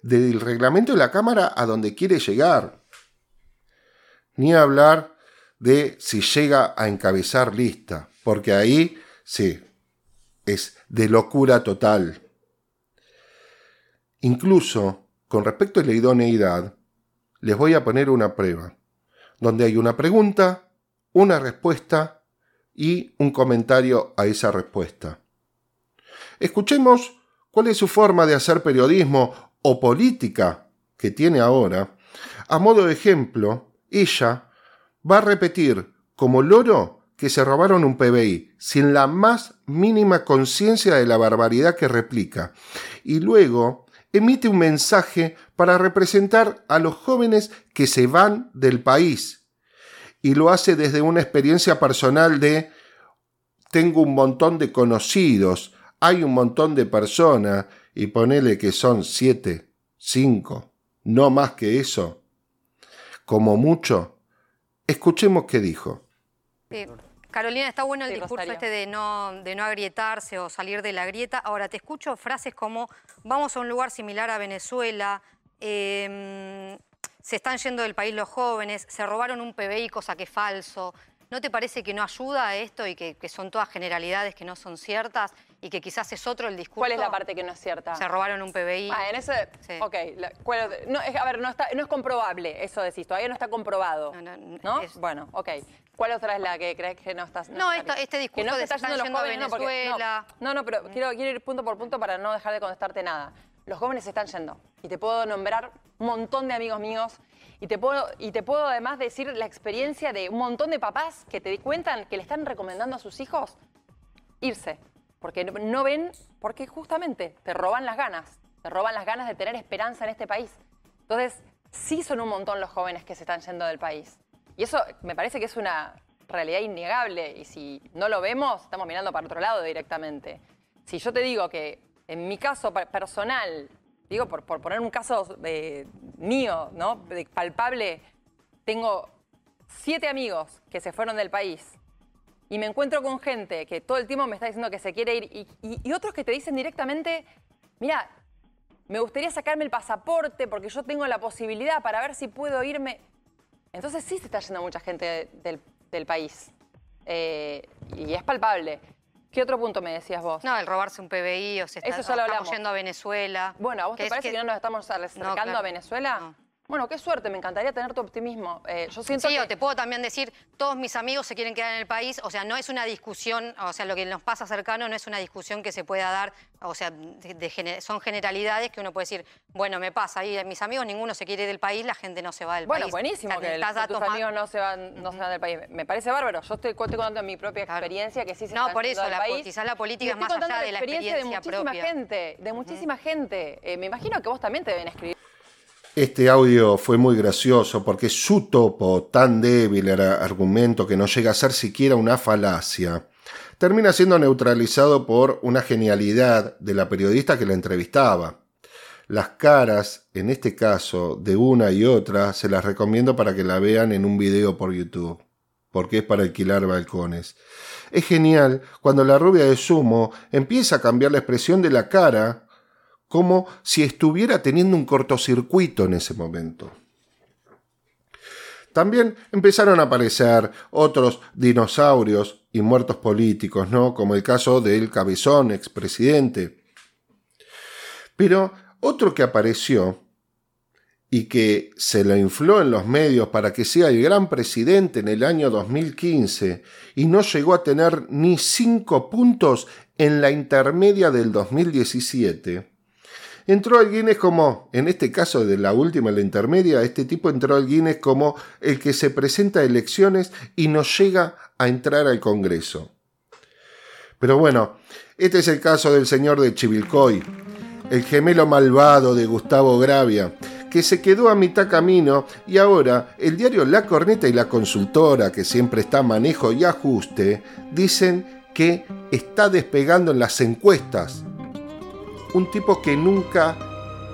del reglamento de la Cámara a donde quiere llegar. Ni hablar de si llega a encabezar lista, porque ahí sí, es de locura total. Incluso, con respecto a la idoneidad, les voy a poner una prueba, donde hay una pregunta, una respuesta y un comentario a esa respuesta. Escuchemos cuál es su forma de hacer periodismo o política que tiene ahora. A modo de ejemplo, ella va a repetir como loro que se robaron un P B I, sin la más mínima conciencia de la barbaridad que replica, y luego emite un mensaje para representar a los jóvenes que se van del país, y lo hace desde una experiencia personal de tengo un montón de conocidos, hay un montón de personas, y ponele que son siete, cinco, no más que eso, como mucho. Escuchemos qué dijo. Sí. Carolina, está bueno el sí, discurso Rosario. Este de no, de no agrietarse o salir de la grieta. Ahora, te escucho frases como, vamos a un lugar similar a Venezuela, eh, se están yendo del país los jóvenes, se robaron un P B I, cosa que es falso. ¿No te parece que no ayuda a esto y que, que son todas generalidades que no son ciertas y que quizás es otro el discurso? ¿Cuál es la parte que no es cierta? Se robaron un P B I. Ah, en ese... Sí. Ok. La, cuál, no, es, a ver, no, está, no es comprobable, eso decís, todavía no está comprobado. No, no, ¿no? Es, bueno, ok. ¿Cuál otra es la que crees que no estás...? No, no esto, este discurso que no de se están yendo a Venezuela... No, no, no, pero mm. quiero, quiero ir punto por punto para no dejar de contestarte nada. Los jóvenes se están yendo. Y te puedo nombrar un montón de amigos míos. Y te puedo, y te puedo además decir la experiencia de un montón de papás que te cuentan que le están recomendando a sus hijos irse. Porque no, no ven, porque justamente te roban las ganas. Te roban las ganas de tener esperanza en este país. Entonces, sí son un montón los jóvenes que se están yendo del país. Y eso me parece que es una realidad innegable. Y si no lo vemos, estamos mirando para otro lado directamente. Si yo te digo que... En mi caso personal, digo, por, por poner un caso eh, mío, ¿no? De, palpable, tengo siete amigos que se fueron del país y me encuentro con gente que todo el tiempo me está diciendo que se quiere ir y, y, y otros que te dicen directamente, mira, me gustaría sacarme el pasaporte porque yo tengo la posibilidad para ver si puedo irme. Entonces sí se está yendo mucha gente del, del país eh, y es palpable. ¿Qué otro punto me decías vos? No, el robarse un P B I, o se está, eso ya lo estamos yendo a Venezuela. Bueno, ¿a vos te parece que... que no nos estamos acercando no, claro. a Venezuela? No. Bueno, qué suerte, me encantaría tener tu optimismo. Eh, yo siento sí, que... o te puedo también decir, todos mis amigos se quieren quedar en el país, o sea, no es una discusión, o sea, lo que nos pasa cercano no es una discusión que se pueda dar, o sea, de, de, son generalidades que uno puede decir, bueno, me pasa, y mis amigos ninguno se quiere ir del país, la gente no se va del bueno, país. Bueno, buenísimo, o sea, que, el, que tus tomar... amigos no se van, no se van del país. Me parece bárbaro, yo estoy, estoy contando mi propia experiencia, que sí se no, están por eso, del la, país. Quizás la política es más allá de la experiencia, de muchísima propia. gente, de muchísima uh-huh. gente. Eh, me imagino que vos también te deben escribir. Este audio fue muy gracioso porque su topo, tan débil el argumento que no llega a ser siquiera una falacia, termina siendo neutralizado por una genialidad de la periodista que la entrevistaba. Las caras, en este caso, de una y otra, se las recomiendo para que la vean en un video por YouTube, porque es para alquilar balcones. Es genial cuando la rubia de Sumo empieza a cambiar la expresión de la cara como si estuviera teniendo un cortocircuito en ese momento. También empezaron a aparecer otros dinosaurios y muertos políticos, ¿no? Como el caso del Cabezón, expresidente. Pero otro que apareció y que se lo infló en los medios para que sea el gran presidente en el año dos mil quince y no llegó a tener ni cinco puntos en la intermedia del dos mil diecisiete... Entró al Guinness como, en este caso de la última, la intermedia, este tipo entró al Guinness como el que se presenta a elecciones y no llega a entrar al Congreso. Pero bueno, este es el caso del señor de Chivilcoy, el gemelo malvado de Gustavo Gravia, que se quedó a mitad camino y ahora el diario La Corneta y La Consultora, que siempre está Manejo y Ajuste, dicen que está despegando en las encuestas. Un tipo que nunca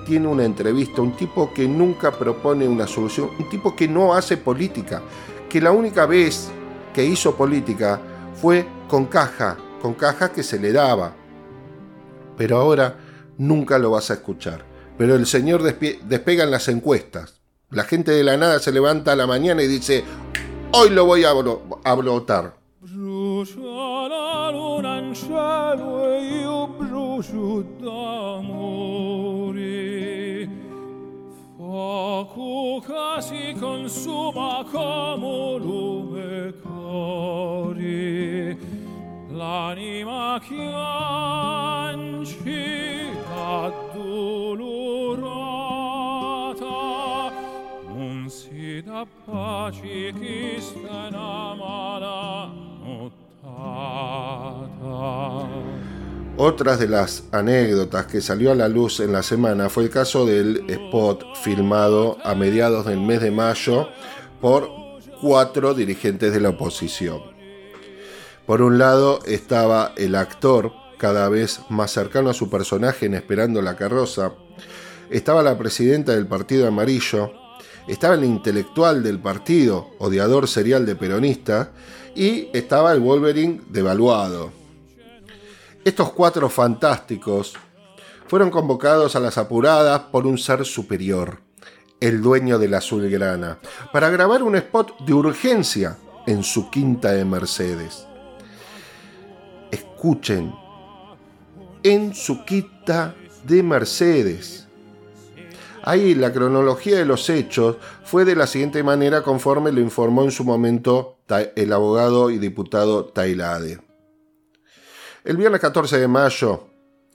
tiene una entrevista, un tipo que nunca propone una solución, un tipo que no hace política, que la única vez que hizo política fue con caja, con caja que se le daba. Pero ahora nunca lo vas a escuchar. Pero el señor despe- despega en las encuestas. La gente de la nada se levanta a la mañana y dice, hoy lo voy a, bro- a brotar. Acoja si consuma como lume cori l'anima che anci addolorata non si dà pace chi sta na mala nottata. Otras de las anécdotas que salió a la luz en la semana fue el caso del spot filmado a mediados del mes de mayo por cuatro dirigentes de la oposición. Por un lado estaba el actor, cada vez más cercano a su personaje en Esperando la Carroza, estaba la presidenta del Partido Amarillo, estaba el intelectual del partido, odiador serial de peronistas, y estaba el Wolverine devaluado. Estos cuatro fantásticos fueron convocados a las apuradas por un ser superior, el dueño de la Azulgrana, para grabar un spot de urgencia en su quinta de Mercedes. Escuchen, en su quinta de Mercedes. Ahí la cronología de los hechos fue de la siguiente manera, conforme lo informó en su momento el abogado y diputado Tailade. El viernes catorce de mayo,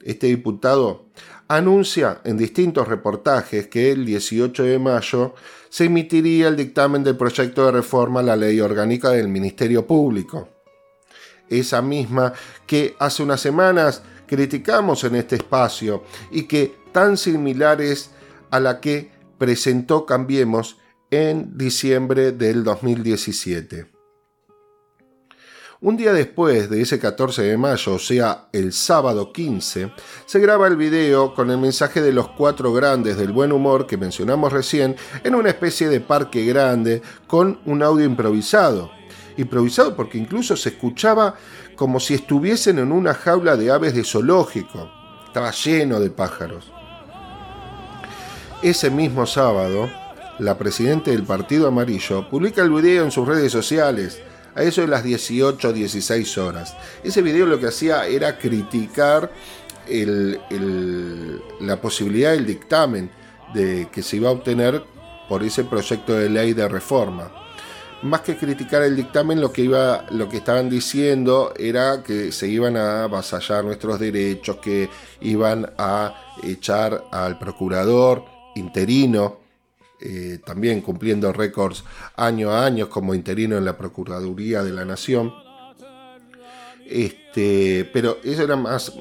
este diputado anuncia en distintos reportajes que el dieciocho de mayo se emitiría el dictamen del proyecto de reforma a la Ley Orgánica del Ministerio Público. Esa misma que hace unas semanas criticamos en este espacio y que tan similar es a la que presentó Cambiemos en diciembre del dos mil diecisiete. Un día después de ese catorce de mayo, o sea, el sábado quince, se graba el video con el mensaje de los cuatro grandes del buen humor que mencionamos recién en una especie de parque grande con un audio improvisado. Improvisado porque incluso se escuchaba como si estuviesen en una jaula de aves de zoológico. Estaba lleno de pájaros. Ese mismo sábado, la presidenta del Partido Amarillo publica el video en sus redes sociales a eso de las dieciocho, dieciséis horas. Ese video lo que hacía era criticar el, el, la posibilidad del dictamen de, que se iba a obtener por ese proyecto de ley de reforma. Más que criticar el dictamen, lo que, iba, lo que estaban diciendo era que se iban a avasallar nuestros derechos, que iban a echar al procurador interino, Eh, también cumpliendo récords año a año como interino en la Procuraduría de la Nación. Este, pero eso era más,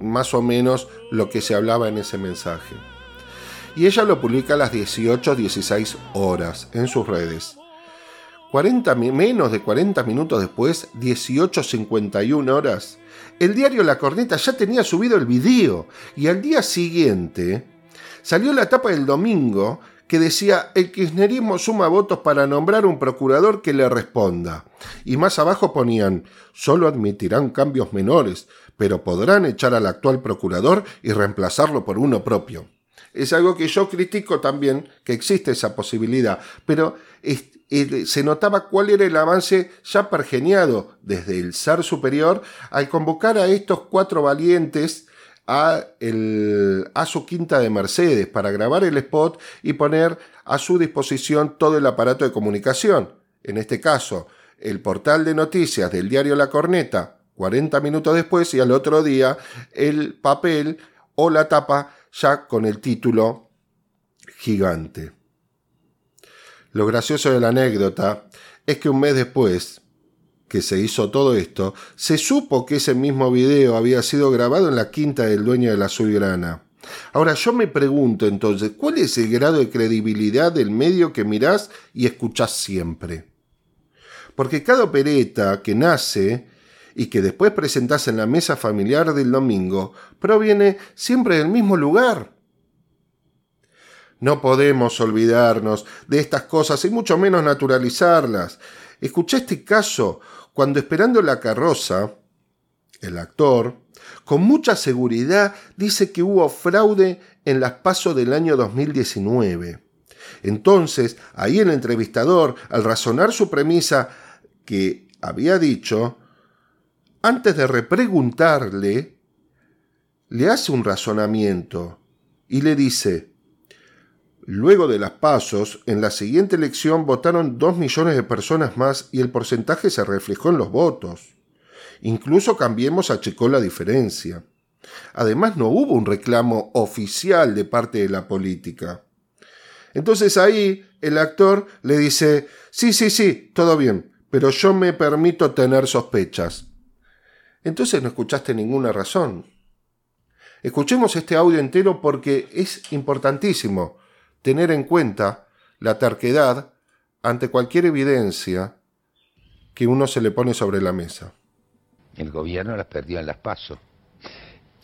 más o menos lo que se hablaba en ese mensaje. Y ella lo publica a las dieciocho, dieciséis horas en sus redes. cuarenta, menos de cuarenta minutos después, dieciocho cincuenta y una horas, el diario La Corneta ya tenía subido el video y al día siguiente salió la tapa del domingo que decía: el kirchnerismo suma votos para nombrar un procurador que le responda. Y más abajo ponían: solo admitirán cambios menores, pero podrán echar al actual procurador y reemplazarlo por uno propio. Es algo que yo critico también, que existe esa posibilidad, pero es, es, se notaba cuál era el avance ya pergeniado desde el ser superior al convocar a estos cuatro valientes A, el, a su quinta de Mercedes para grabar el spot y poner a su disposición todo el aparato de comunicación. En este caso, el portal de noticias del diario La Corneta, cuarenta minutos después, y al otro día el papel o la tapa ya con el título gigante. Lo gracioso de la anécdota es que un mes después que se hizo todo esto, se supo que ese mismo video había sido grabado en la quinta del dueño de la Azulgrana. Ahora yo me pregunto entonces, ¿cuál es el grado de credibilidad del medio que mirás y escuchás siempre? Porque cada opereta que nace y que después presentás en la mesa familiar del domingo proviene siempre del mismo lugar. No podemos olvidarnos de estas cosas y mucho menos naturalizarlas. Escuché este caso cuando Esperando la Carroza, el actor, con mucha seguridad dice que hubo fraude en las PASO del año dos mil diecinueve. Entonces, ahí el entrevistador, al razonar su premisa que había dicho, antes de repreguntarle, le hace un razonamiento y le dice: Luego de las PASOs, en la siguiente elección votaron dos millones de personas más y el porcentaje se reflejó en los votos. Incluso Cambiemos achicó la diferencia. Además, no hubo un reclamo oficial de parte de la política. Entonces ahí el actor le dice, sí, sí, sí, todo bien, pero yo me permito tener sospechas. Entonces no escuchaste ninguna razón. Escuchemos este audio entero porque es importantísimo tener en cuenta la terquedad ante cualquier evidencia que uno se le pone sobre la mesa. El gobierno las perdió en las PASO,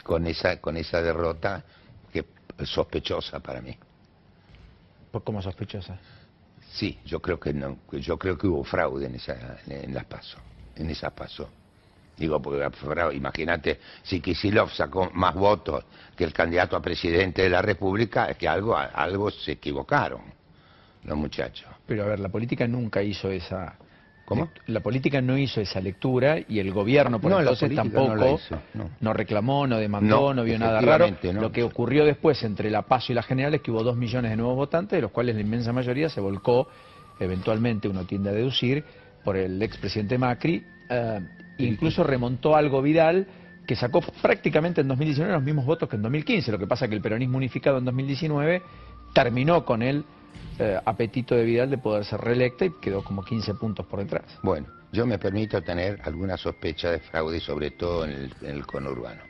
con esa, con esa derrota que es sospechosa para mí. ¿Por cómo sospechosa? Sí, yo creo que no, yo creo que hubo fraude en esa, en las PASO, en esas PASO. Digo, porque imagínate, si Kicillof sacó más votos que el candidato a presidente de la República, es que algo, algo se equivocaron los muchachos. Pero a ver, la política nunca hizo esa... ¿Cómo? La política no hizo esa lectura y el gobierno por no, entonces tampoco no, hizo, no. no reclamó, no demandó, no, no vio nada raro. No. Lo que ocurrió después entre la PASO y las generales es que hubo dos millones de nuevos votantes, de los cuales la inmensa mayoría se volcó, eventualmente uno tiende a deducir, por el expresidente Macri. Uh, incluso remontó algo Vidal, que sacó prácticamente en dos mil diecinueve los mismos votos que en dos mil quince. Lo que pasa es que el peronismo unificado en dos mil diecinueve terminó con el eh, apetito de Vidal de poder ser reelecta y quedó como quince puntos por detrás. Bueno, yo me permito tener alguna sospecha de fraude, sobre todo en el, en el conurbano.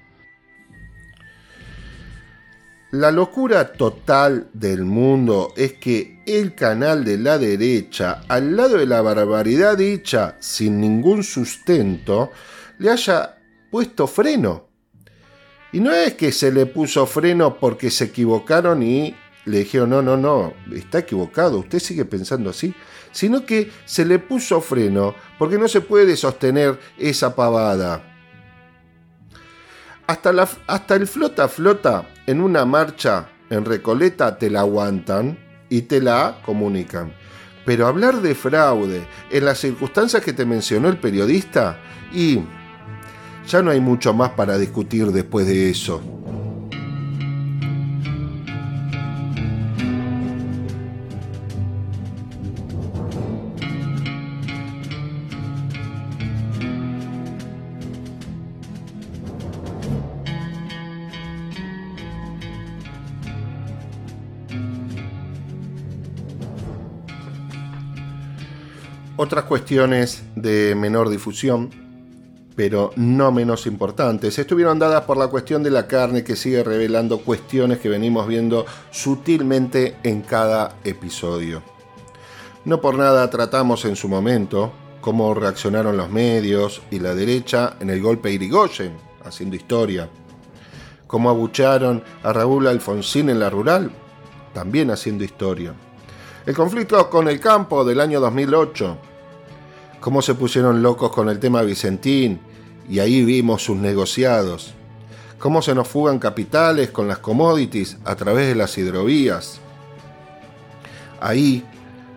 La locura total del mundo es que el canal de la derecha, al lado de la barbaridad dicha sin ningún sustento, le haya puesto freno. Y no es que se le puso freno porque se equivocaron y le dijeron, no, no, no, está equivocado, usted sigue pensando así, sino que se le puso freno porque no se puede sostener esa pavada. Hasta, la, hasta el flota flota en una marcha en Recoleta te la aguantan y te la comunican. Pero hablar de fraude en las circunstancias que te mencionó el periodista, y ya no hay mucho más para discutir después de eso. Otras cuestiones de menor difusión, pero no menos importantes, estuvieron dadas por la cuestión de la carne, que sigue revelando cuestiones que venimos viendo sutilmente en cada episodio. No por nada tratamos en su momento cómo reaccionaron los medios y la derecha en el golpe de Irigoyen, haciendo historia. Cómo abuchearon a Raúl Alfonsín en la rural, también haciendo historia. El conflicto con el campo del año dos mil ocho. Cómo se pusieron locos con el tema Vicentín y ahí vimos sus negociados. Cómo se nos fugan capitales con las commodities a través de las hidrovías. Ahí,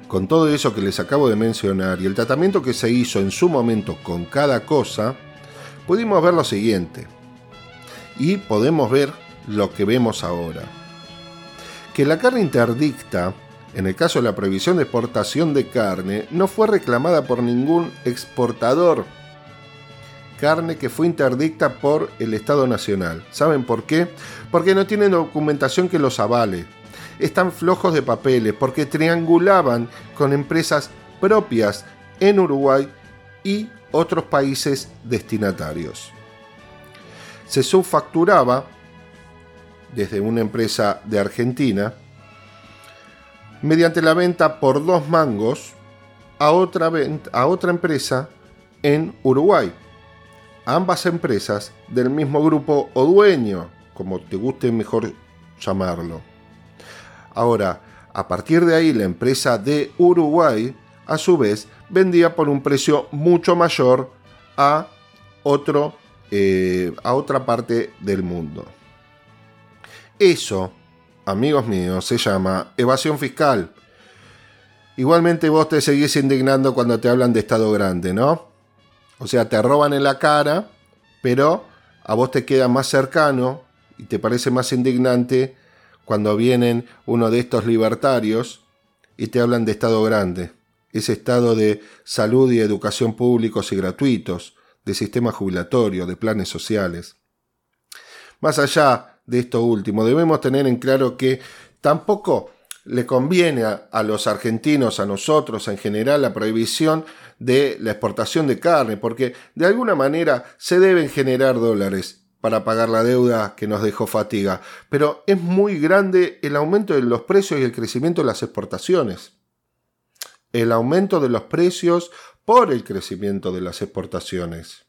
con todo eso que les acabo de mencionar y el tratamiento que se hizo en su momento con cada cosa, pudimos ver lo siguiente. Y podemos ver lo que vemos ahora. Que la carne interdicta, en el caso de la prohibición de exportación de carne, no fue reclamada por ningún exportador. Carne que fue interdicta por el Estado Nacional. ¿Saben por qué? Porque no tienen documentación que los avale. Están flojos de papeles porque triangulaban con empresas propias en Uruguay y otros países destinatarios. Se subfacturaba desde una empresa de Argentina mediante la venta por dos mangos a otra, venta, a otra empresa en Uruguay. Ambas empresas del mismo grupo o dueño, como te guste mejor llamarlo. Ahora, a partir de ahí, la empresa de Uruguay, a su vez, vendía por un precio mucho mayor a, otro, eh, a otra parte del mundo. Eso, amigos míos, se llama evasión fiscal. Igualmente vos te seguís indignando cuando te hablan de Estado grande, ¿no? O sea, te roban en la cara, pero a vos te queda más cercano y te parece más indignante cuando vienen uno de estos libertarios y te hablan de Estado grande, ese Estado de salud y educación públicos y gratuitos, de sistema jubilatorio, de planes sociales. Más allá de esto último, debemos tener en claro que tampoco le conviene a, a los argentinos, a nosotros en general, la prohibición de la exportación de carne, porque de alguna manera se deben generar dólares para pagar la deuda que nos dejó Fatiga, pero es muy grande el aumento de los precios y el crecimiento de las exportaciones. El aumento de los precios por el crecimiento de las exportaciones.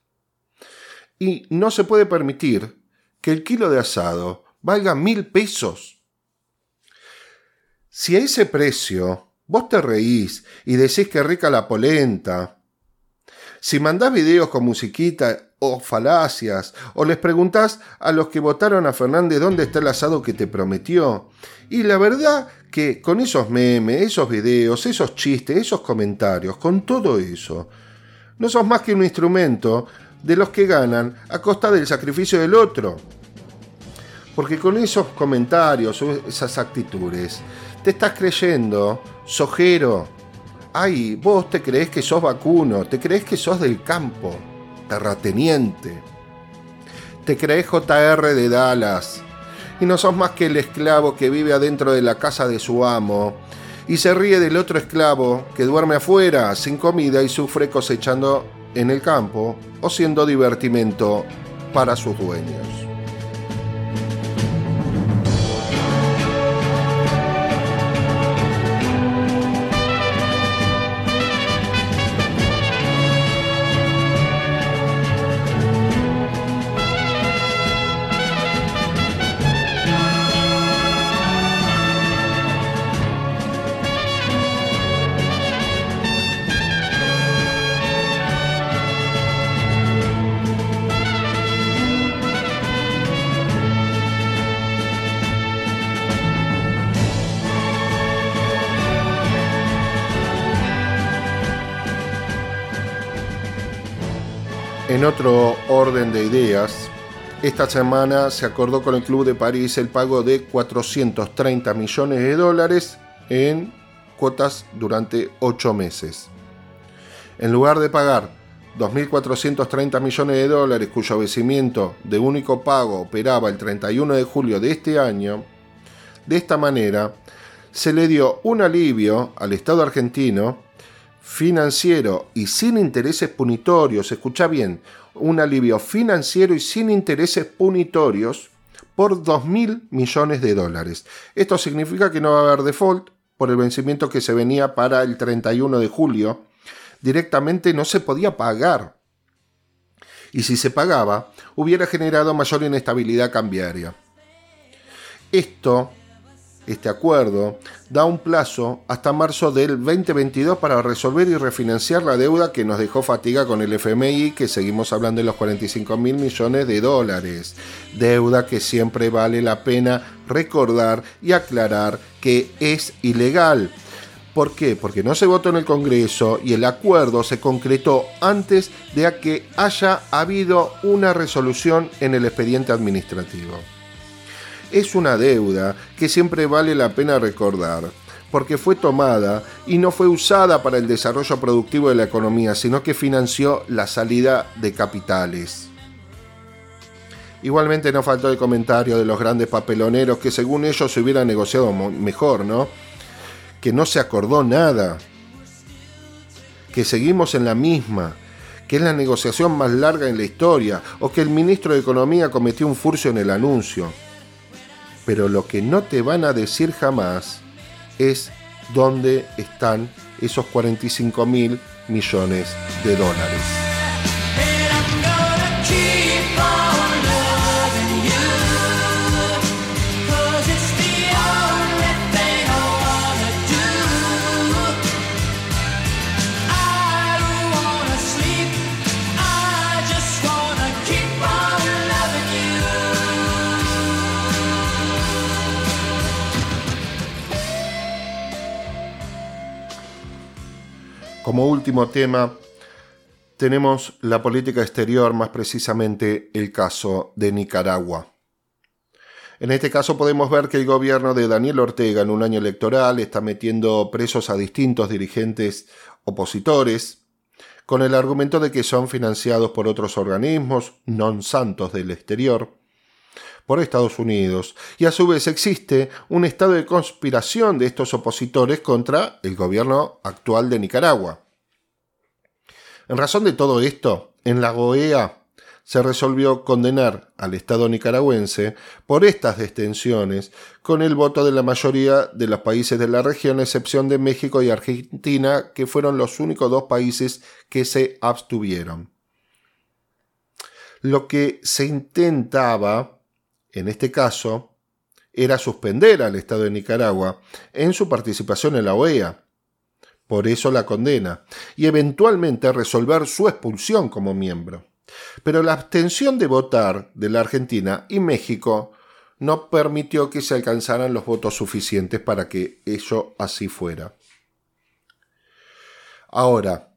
Y no se puede permitir que el kilo de asado valga mil pesos. Si a ese precio vos te reís y decís que rica la polenta, si mandás videos con musiquita o falacias, o les preguntás a los que votaron a Fernández dónde está el asado que te prometió, y la verdad que con esos memes, esos videos, esos chistes, esos comentarios, con todo eso, no sos más que un instrumento de los que ganan a costa del sacrificio del otro. Porque con esos comentarios o esas actitudes, te estás creyendo sojero. Ay, vos te creés que sos vacuno, te creés que sos del campo, terrateniente. Te creés J R de Dallas y no sos más que el esclavo que vive adentro de la casa de su amo y se ríe del otro esclavo que duerme afuera sin comida y sufre cosechando en el campo o siendo divertimento para sus dueños. En otro orden de ideas, esta semana se acordó con el Club de París el pago de cuatrocientos treinta millones de dólares en cuotas durante ocho meses. En lugar de pagar dos mil cuatrocientos treinta millones de dólares, cuyo vencimiento de único pago operaba el treinta y uno de julio de este año, de esta manera se le dio un alivio al Estado argentino financiero y sin intereses punitorios, escucha bien, un alivio financiero y sin intereses punitorios por dos mil millones de dólares. Esto significa que no va a haber default por el vencimiento que se venía para el treinta y uno de julio. Directamente no se podía pagar. Y si se pagaba, hubiera generado mayor inestabilidad cambiaria. Esto Este acuerdo da un plazo hasta marzo del veinte veintidós para resolver y refinanciar la deuda que nos dejó Fatiga con el F M I, que seguimos hablando de los cuarenta y cinco mil millones de dólares. Deuda que siempre vale la pena recordar y aclarar que es ilegal. ¿Por qué? Porque no se votó en el Congreso y el acuerdo se concretó antes de que haya habido una resolución en el expediente administrativo. Es una deuda que siempre vale la pena recordar, porque fue tomada y no fue usada para el desarrollo productivo de la economía, sino que financió la salida de capitales. Igualmente no faltó el comentario de los grandes papeloneros que según ellos se hubiera negociado mejor, ¿no? Que no se acordó nada, que seguimos en la misma, que es la negociación más larga en la historia, o que el ministro de Economía cometió un furcio en el anuncio. Pero lo que no te van a decir jamás es dónde están esos cuarenta y cinco mil millones de dólares. Como último tema, tenemos la política exterior, más precisamente el caso de Nicaragua. En este caso podemos ver que el gobierno de Daniel Ortega en un año electoral está metiendo presos a distintos dirigentes opositores con el argumento de que son financiados por otros organismos non santos del exterior, por Estados Unidos, y a su vez existe un estado de conspiración de estos opositores contra el gobierno actual de Nicaragua. En razón de todo esto, en la O E A se resolvió condenar al Estado nicaragüense por estas detenciones con el voto de la mayoría de los países de la región, a excepción de México y Argentina, que fueron los únicos dos países que se abstuvieron. Lo que se intentaba, en este caso, era suspender al Estado de Nicaragua en su participación en la O E A, por eso la condena, y eventualmente resolver su expulsión como miembro. Pero la abstención de votar de la Argentina y México no permitió que se alcanzaran los votos suficientes para que ello así fuera. Ahora,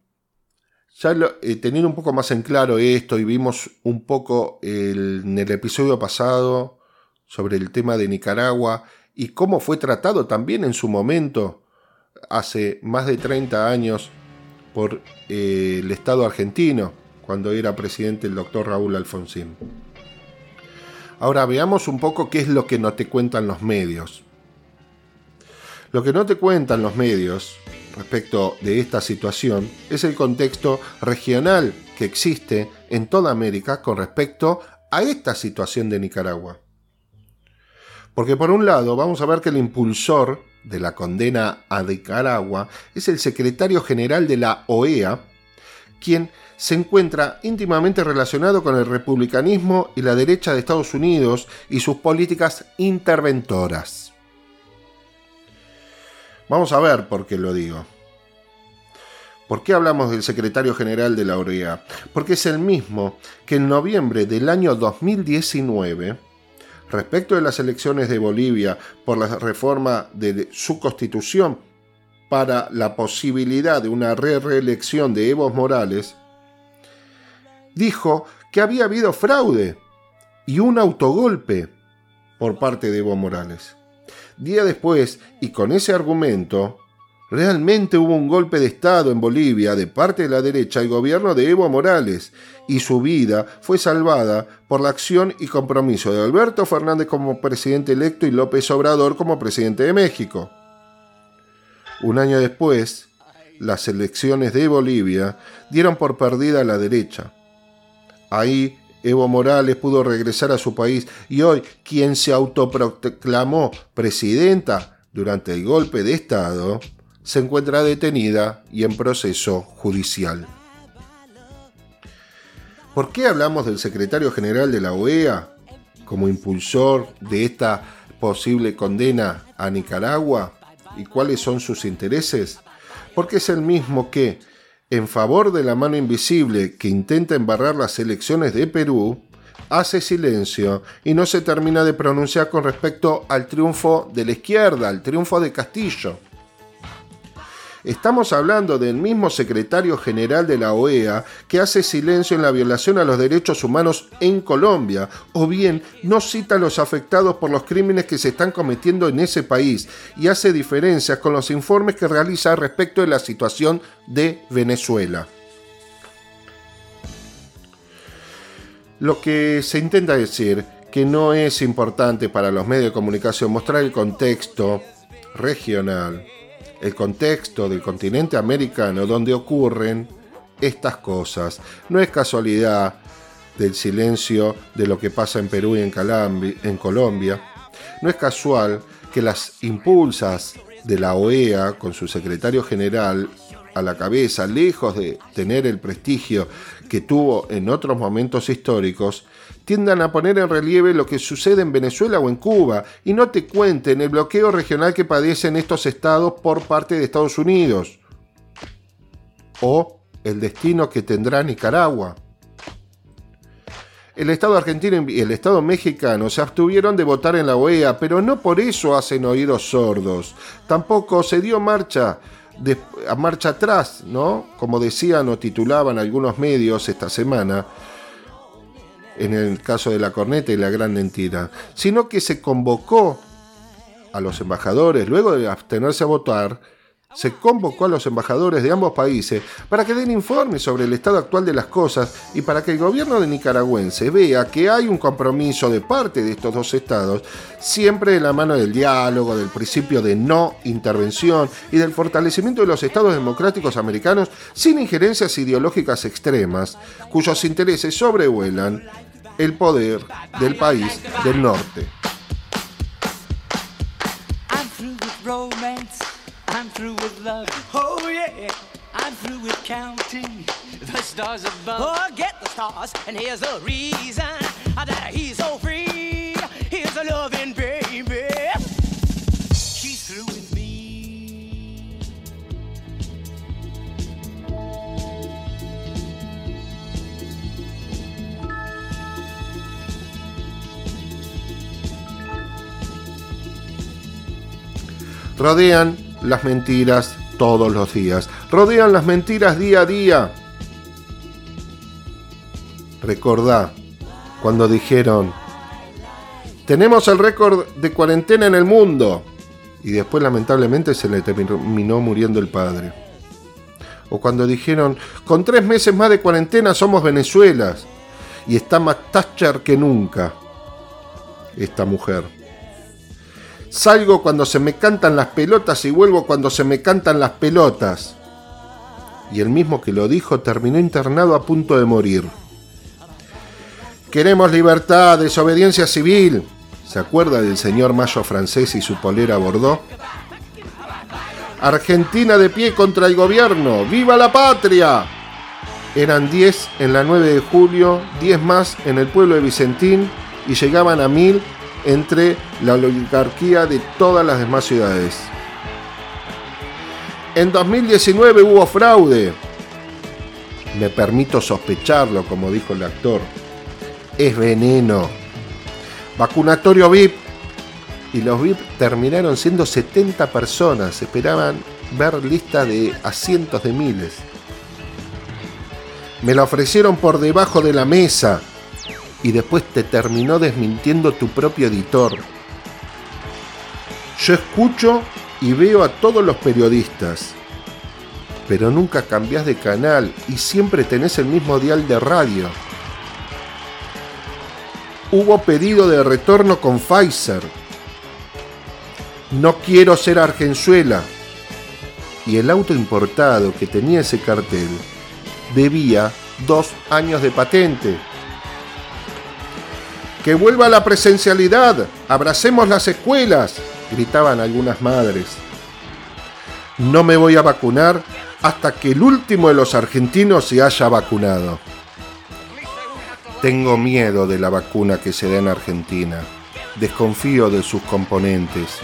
ya lo, eh, teniendo un poco más en claro esto, y vimos un poco el, en el episodio pasado sobre el tema de Nicaragua y cómo fue tratado también en su momento, hace más de treinta años, por eh, el Estado argentino, cuando era presidente el doctor Raúl Alfonsín. Ahora veamos un poco qué es lo que no te cuentan los medios. Lo que no te cuentan los medios respecto de esta situación es el contexto regional que existe en toda América con respecto a esta situación de Nicaragua. Porque por un lado vamos a ver que el impulsor de la condena a Nicaragua es el secretario general de la O E A, quien se encuentra íntimamente relacionado con el republicanismo y la derecha de Estados Unidos y sus políticas interventoras. Vamos a ver por qué lo digo. ¿Por qué hablamos del secretario general de la O E A? Porque es el mismo que en noviembre del año dos mil diecinueve, respecto de las elecciones de Bolivia por la reforma de su constitución para la posibilidad de una reelección de Evo Morales, dijo que había habido fraude y un autogolpe por parte de Evo Morales. Día después, y con ese argumento, realmente hubo un golpe de Estado en Bolivia de parte de la derecha al gobierno de Evo Morales, y su vida fue salvada por la acción y compromiso de Alberto Fernández como presidente electo y López Obrador como presidente de México. Un año después, las elecciones de Bolivia dieron por perdida a la derecha. Ahí Evo Morales pudo regresar a su país y hoy quien se autoproclamó presidenta durante el golpe de Estado se encuentra detenida y en proceso judicial. ¿Por qué hablamos del secretario general de la O E A como impulsor de esta posible condena a Nicaragua? ¿Y cuáles son sus intereses? Porque es el mismo que, en favor de la mano invisible que intenta embarrar las elecciones de Perú, hace silencio y no se termina de pronunciar con respecto al triunfo de la izquierda, al triunfo de Castillo. Estamos hablando del mismo secretario general de la O E A que hace silencio en la violación a los derechos humanos en Colombia, o bien no cita a los afectados por los crímenes que se están cometiendo en ese país y hace diferencias con los informes que realiza respecto de la situación de Venezuela. Lo que se intenta decir que no es importante para los medios de comunicación mostrar el contexto regional, el contexto del continente americano donde ocurren estas cosas. No es casualidad del silencio de lo que pasa en Perú y en, Calambi, en Colombia. No es casual que las impulsas de la O E A con su secretario general a la cabeza, lejos de tener el prestigio que tuvo en otros momentos históricos, tiendan a poner en relieve lo que sucede en Venezuela o en Cuba y no te cuenten el bloqueo regional que padecen estos estados por parte de Estados Unidos o el destino que tendrá Nicaragua. El Estado argentino y el Estado mexicano se abstuvieron de votar en la O E A, pero no por eso hacen oídos sordos. Tampoco se dio marcha De, a marcha atrás, ¿no? Como decían o titulaban algunos medios esta semana, en el caso de La Corneta y La Gran Mentira, sino que se convocó a los embajadores, luego de abstenerse a votar, se convocó a los embajadores de ambos países para que den informes sobre el estado actual de las cosas y para que el gobierno de nicaragüense vea que hay un compromiso de parte de estos dos estados, siempre de la mano del diálogo, del principio de no intervención y del fortalecimiento de los estados democráticos americanos sin injerencias ideológicas extremas, cuyos intereses sobrevuelan el poder del país del norte. I'm through with love, oh yeah, I'm through with counting the stars above. Oh, get the stars, and here's the reason that he's so free. Here's a loving baby. She's through with me. Rodean las mentiras todos los días. Rodean las mentiras día a día. Recordá cuando dijeron: tenemos el récord de cuarentena en el mundo. Y después lamentablemente se le terminó muriendo el padre. O cuando dijeron: con tres meses más de cuarentena somos Venezuela. Y está más Thatcher que nunca esta mujer. Salgo cuando se me cantan las pelotas y vuelvo cuando se me cantan las pelotas. Y el mismo que lo dijo terminó internado a punto de morir. Queremos libertad, desobediencia civil. ¿Se acuerda del señor Mayo francés y su polera bordó? Argentina de pie contra el gobierno. ¡Viva la patria! Eran diez en la nueve de julio, diez más en el pueblo de Vicentín y llegaban a mil entre la oligarquía de todas las demás ciudades. En dos mil diecinueve hubo fraude. Me permito sospecharlo, como dijo el actor. Es veneno. Vacunatorio V I P. Y los V I P terminaron siendo setenta personas. Esperaban ver listas de a cientos de miles. Me la ofrecieron por debajo de la mesa. Y después te terminó desmintiendo tu propio editor. Yo escucho y veo a todos los periodistas, pero nunca cambiás de canal y siempre tenés el mismo dial de radio. Hubo pedido de retorno con Pfizer. No quiero ser Argenzuela. Y el auto importado que tenía ese cartel debía dos años de patente. ¡Que vuelva la presencialidad! ¡Abracemos las escuelas!, gritaban algunas madres. No me voy a vacunar hasta que el último de los argentinos se haya vacunado. Tengo miedo de la vacuna que se da en Argentina. Desconfío de sus componentes.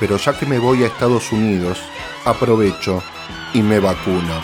Pero ya que me voy a Estados Unidos, aprovecho y me vacuno.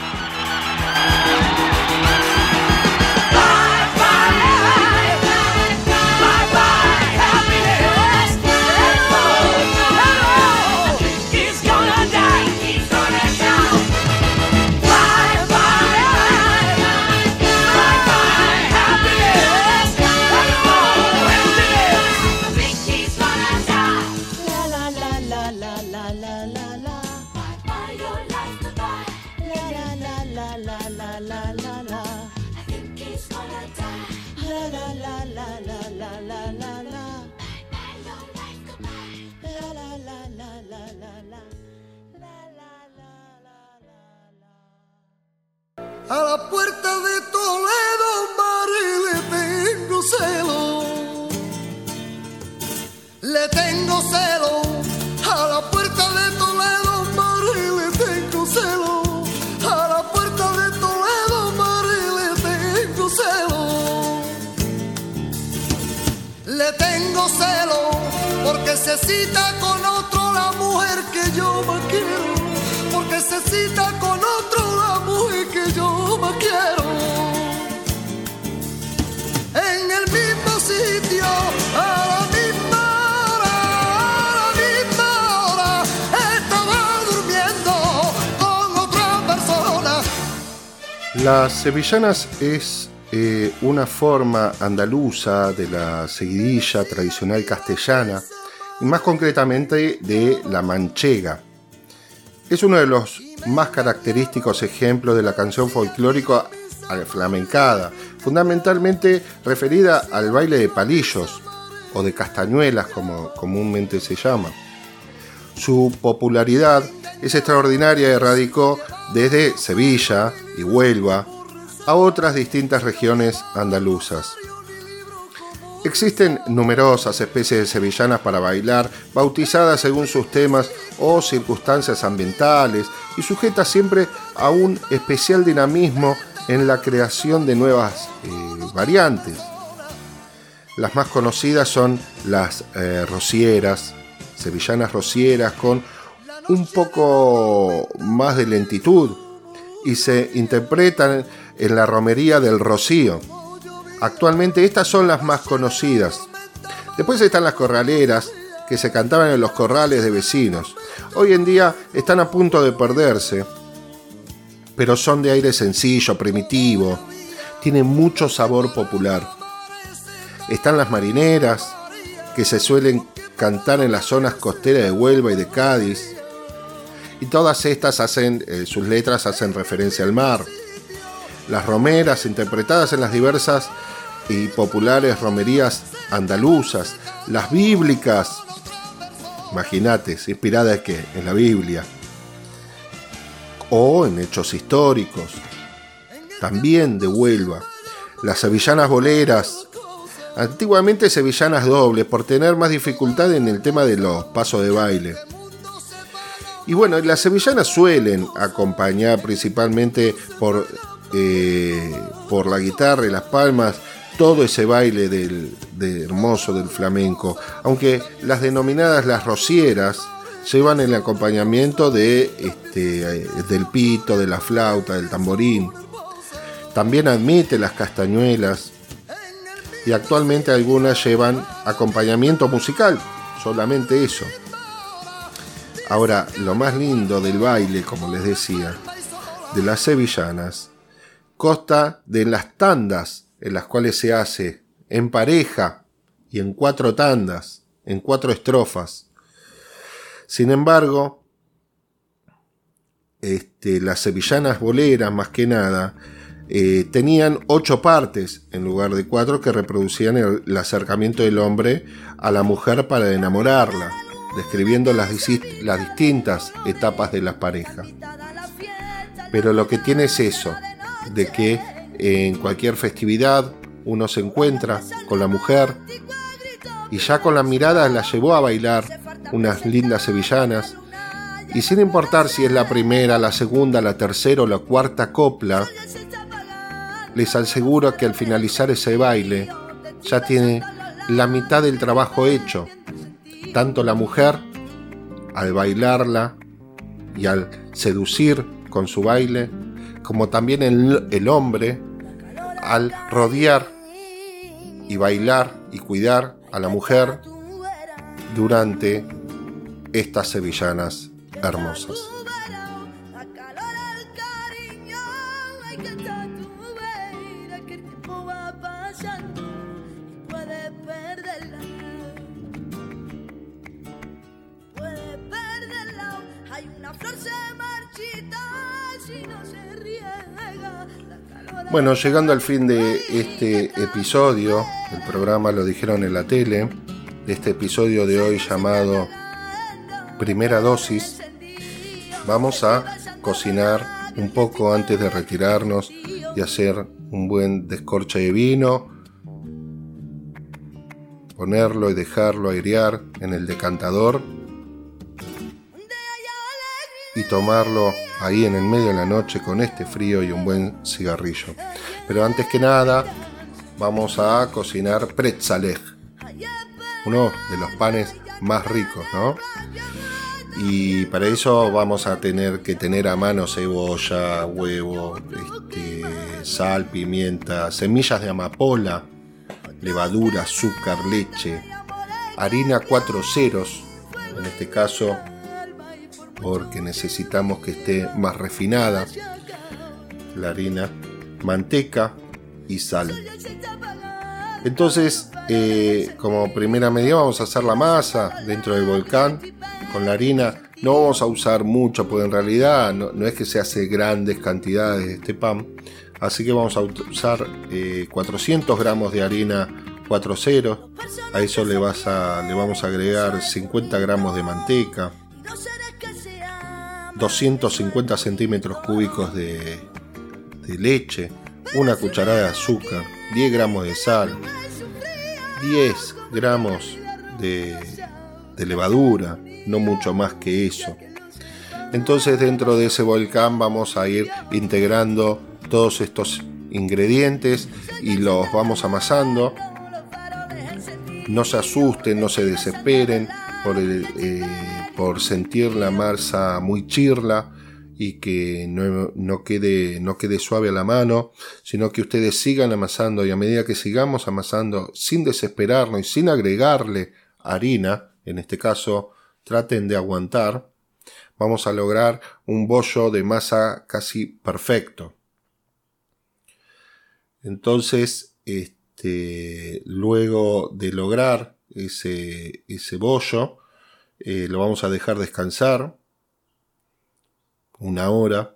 Las Sevillanas es eh, una forma andaluza de la seguidilla tradicional castellana, y más concretamente de la manchega. Es uno de los más característicos ejemplos de la canción folclórica flamencada, fundamentalmente referida al baile de palillos o de castañuelas, como comúnmente se llama. Su popularidad es extraordinaria y radicó desde Sevilla y Huelva a otras distintas regiones andaluzas. Existen numerosas especies de sevillanas para bailar, bautizadas según sus temas o circunstancias ambientales y sujetas siempre a un especial dinamismo en la creación de nuevas eh, variantes. Las más conocidas son las eh, rocieras, sevillanas rocieras con un poco más de lentitud, y se interpretan en la romería del Rocío. Actualmente estas son las más conocidas. Después están las corraleras, que se cantaban en los corrales de vecinos. Hoy en día están a punto de perderse, pero son de aire sencillo, primitivo, tienen mucho sabor popular. Están las marineras, que se suelen cantar en las zonas costeras de Huelva y de Cádiz, y todas estas hacen, eh, sus letras hacen referencia al mar. Las romeras, interpretadas en las diversas y populares romerías andaluzas. Las bíblicas, imagínate, inspirada ¿qué? En la Biblia o en hechos históricos, también de Huelva. Las sevillanas boleras, antiguamente sevillanas dobles, por tener más dificultad en el tema de los pasos de baile. Y bueno, las sevillanas suelen acompañar principalmente por Eh, por la guitarra y las palmas todo ese baile del, del hermoso del flamenco, aunque las denominadas las rocieras llevan el acompañamiento de este, eh, del pito, de la flauta, del tamborín. También admite las castañuelas, y actualmente algunas llevan acompañamiento musical, solamente eso. Ahora, lo más lindo del baile, como les decía, de las sevillanas consta de las tandas, en las cuales se hace en pareja y en cuatro tandas, en cuatro estrofas. Sin embargo, este, las sevillanas boleras, más que nada, eh, tenían ocho partes en lugar de cuatro, que reproducían el, el acercamiento del hombre a la mujer para enamorarla, describiendo las, las distintas etapas de las parejas. Pero lo que tiene es eso, de que en cualquier festividad uno se encuentra con la mujer y ya con la mirada la llevó a bailar unas lindas sevillanas, y sin importar si es la primera, la segunda, la tercera o la cuarta copla, les aseguro que al finalizar ese baile ya tiene la mitad del trabajo hecho, tanto la mujer al bailarla y al seducir con su baile, como también el, el hombre al rodear y bailar y cuidar a la mujer durante estas sevillanas hermosas. Bueno, llegando al fin de este episodio del programa Lo Dijeron en la Tele, de este episodio de hoy llamado Primera Dosis, vamos a cocinar un poco antes de retirarnos y hacer un buen descorche de vino, ponerlo y dejarlo airear en el decantador y tomarlo ahí en el medio de la noche con este frío y un buen cigarrillo. Pero antes que nada vamos a cocinar pretzaleg, uno de los panes más ricos, ¿no? Y para eso vamos a tener que tener a mano cebolla, huevo, este, sal, pimienta, semillas de amapola, levadura, azúcar, leche, harina cuatro ceros, en este caso porque necesitamos que esté más refinada la harina, manteca, y sal. Entonces, eh, como primera medida vamos a hacer la masa dentro del volcán con la harina. No vamos a usar mucho, porque en realidad no, no es que se hace grandes cantidades de este pan. Así que vamos a usar eh, cuatrocientos gramos de harina cuatro cero. A eso le, vas a, le vamos a agregar cincuenta gramos de manteca, doscientos cincuenta centímetros cúbicos de, de leche, una cucharada de azúcar, diez gramos de sal, diez gramos de, de levadura, no mucho más que eso. Entonces, dentro de ese volcán vamos a ir integrando todos estos ingredientes y los vamos amasando. No se asusten, no se desesperen por el... Eh, por sentir la masa muy chirla y que no, no, quede, no quede suave a la mano, sino que ustedes sigan amasando, y a medida que sigamos amasando sin desesperarnos y sin agregarle harina, en este caso traten de aguantar, vamos a lograr un bollo de masa casi perfecto. Entonces, este, luego de lograr ese, ese bollo, Eh, lo vamos a dejar descansar una hora.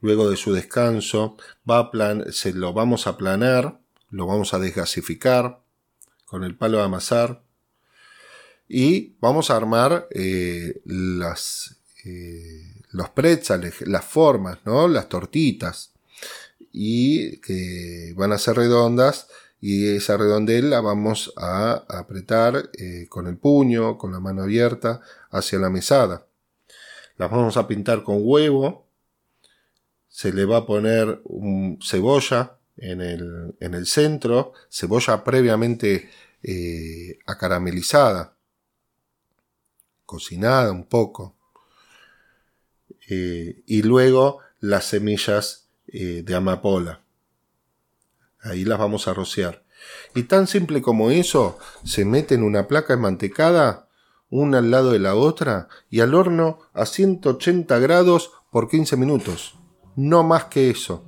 Luego de su descanso va a plan- se lo vamos a aplanar, lo vamos a desgasificar con el palo de amasar y vamos a armar eh, las, eh, los pretzels, las formas, ¿no? Las tortitas, y que van a ser redondas. Y esa redondela la vamos a apretar eh, con el puño, con la mano abierta, hacia la mesada. Las vamos a pintar con huevo. Se le va a poner un cebolla en el, en el centro. Cebolla previamente eh, acaramelizada. Cocinada un poco. Eh, y luego las semillas eh, de amapola. Ahí las vamos a rociar. Y tan simple como eso, se meten una placa enmantecada, una al lado de la otra, y al horno a ciento ochenta grados por quince minutos. No más que eso.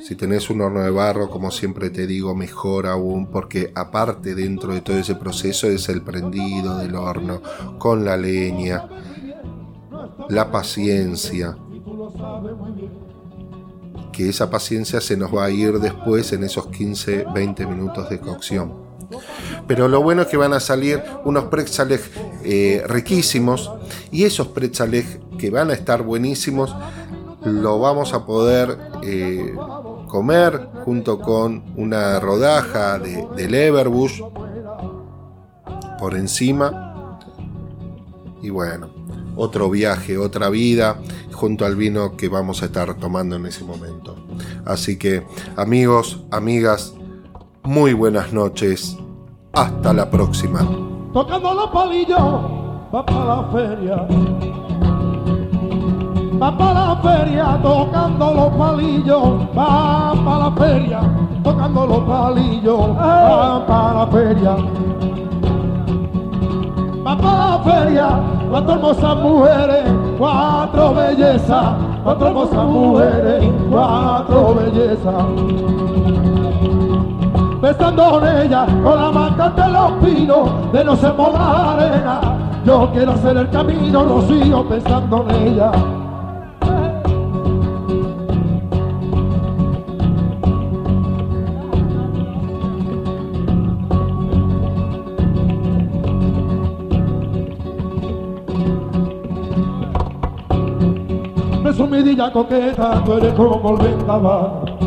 Si tenés un horno de barro, como siempre te digo, mejor aún, porque aparte dentro de todo ese proceso es el prendido del horno, con la leña, la paciencia. Que esa paciencia se nos va a ir después en esos quince a veinte minutos de cocción. Pero lo bueno es que van a salir unos pretzels eh, riquísimos, y esos pretzels que van a estar buenísimos lo vamos a poder eh, comer junto con una rodaja de, de leverbush por encima. Y bueno, otro viaje, otra vida, junto al vino que vamos a estar tomando en ese momento. Así que, amigos, amigas, muy buenas noches. Hasta la próxima. Tocando los palillos, va para la feria. Va para la feria, tocando los palillos, va para la feria. Tocando los palillos, va para la feria. Va para la feria, cuatro hermosas mujeres, cuatro bellezas, cuatro hermosas mujeres, cuatro bellezas. Besando con ellas, con la manta de los pinos, de no se mola la arena, yo quiero hacer el camino, Rocío, besando en ellas. Presumidilla coqueta, tú eres como el vendaval,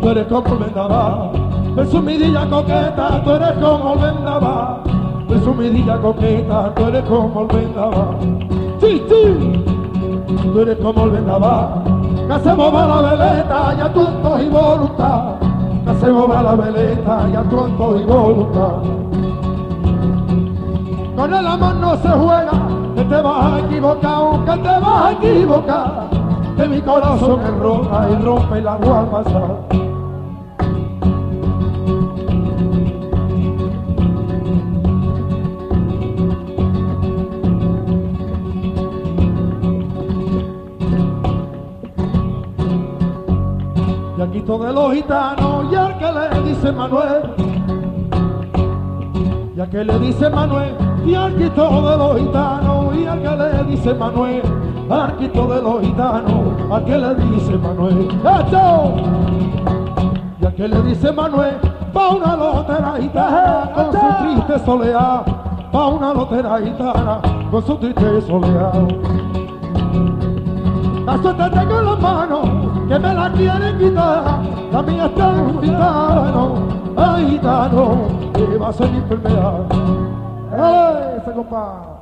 tú eres como el vendaval. Presumidilla coqueta, tú eres como el vendaval. Presumidilla coqueta, tú eres como el vendaval. Sí, sí, tú eres como el vendaval. Que hacemos va la veleta y a tu antojo y voluntad. Que hacemos va la veleta y a tu antojo y voluntad. Con el amor no se juega. Que te vas a equivocar, que te vas a equivocar. Que mi corazón es roja y rompe la agua pasada. grito de los gitanos, y al que le dice Manuel, y al que le dice Manuel, y al grito de los gitanos, y al que le dice Manuel, al grito de los gitanos, al que le dice Manuel, ¡esto! Y al que le dice Manuel, pa' una lotera gitana, con su triste soleá, pa' una lotera gitana, con su triste soleá. La suerte tengo en las manos, que me la quieren quitar, la mía está en un gitano, ay gitano, que va a ser mi enfermedad. ¡Ey, ese compa!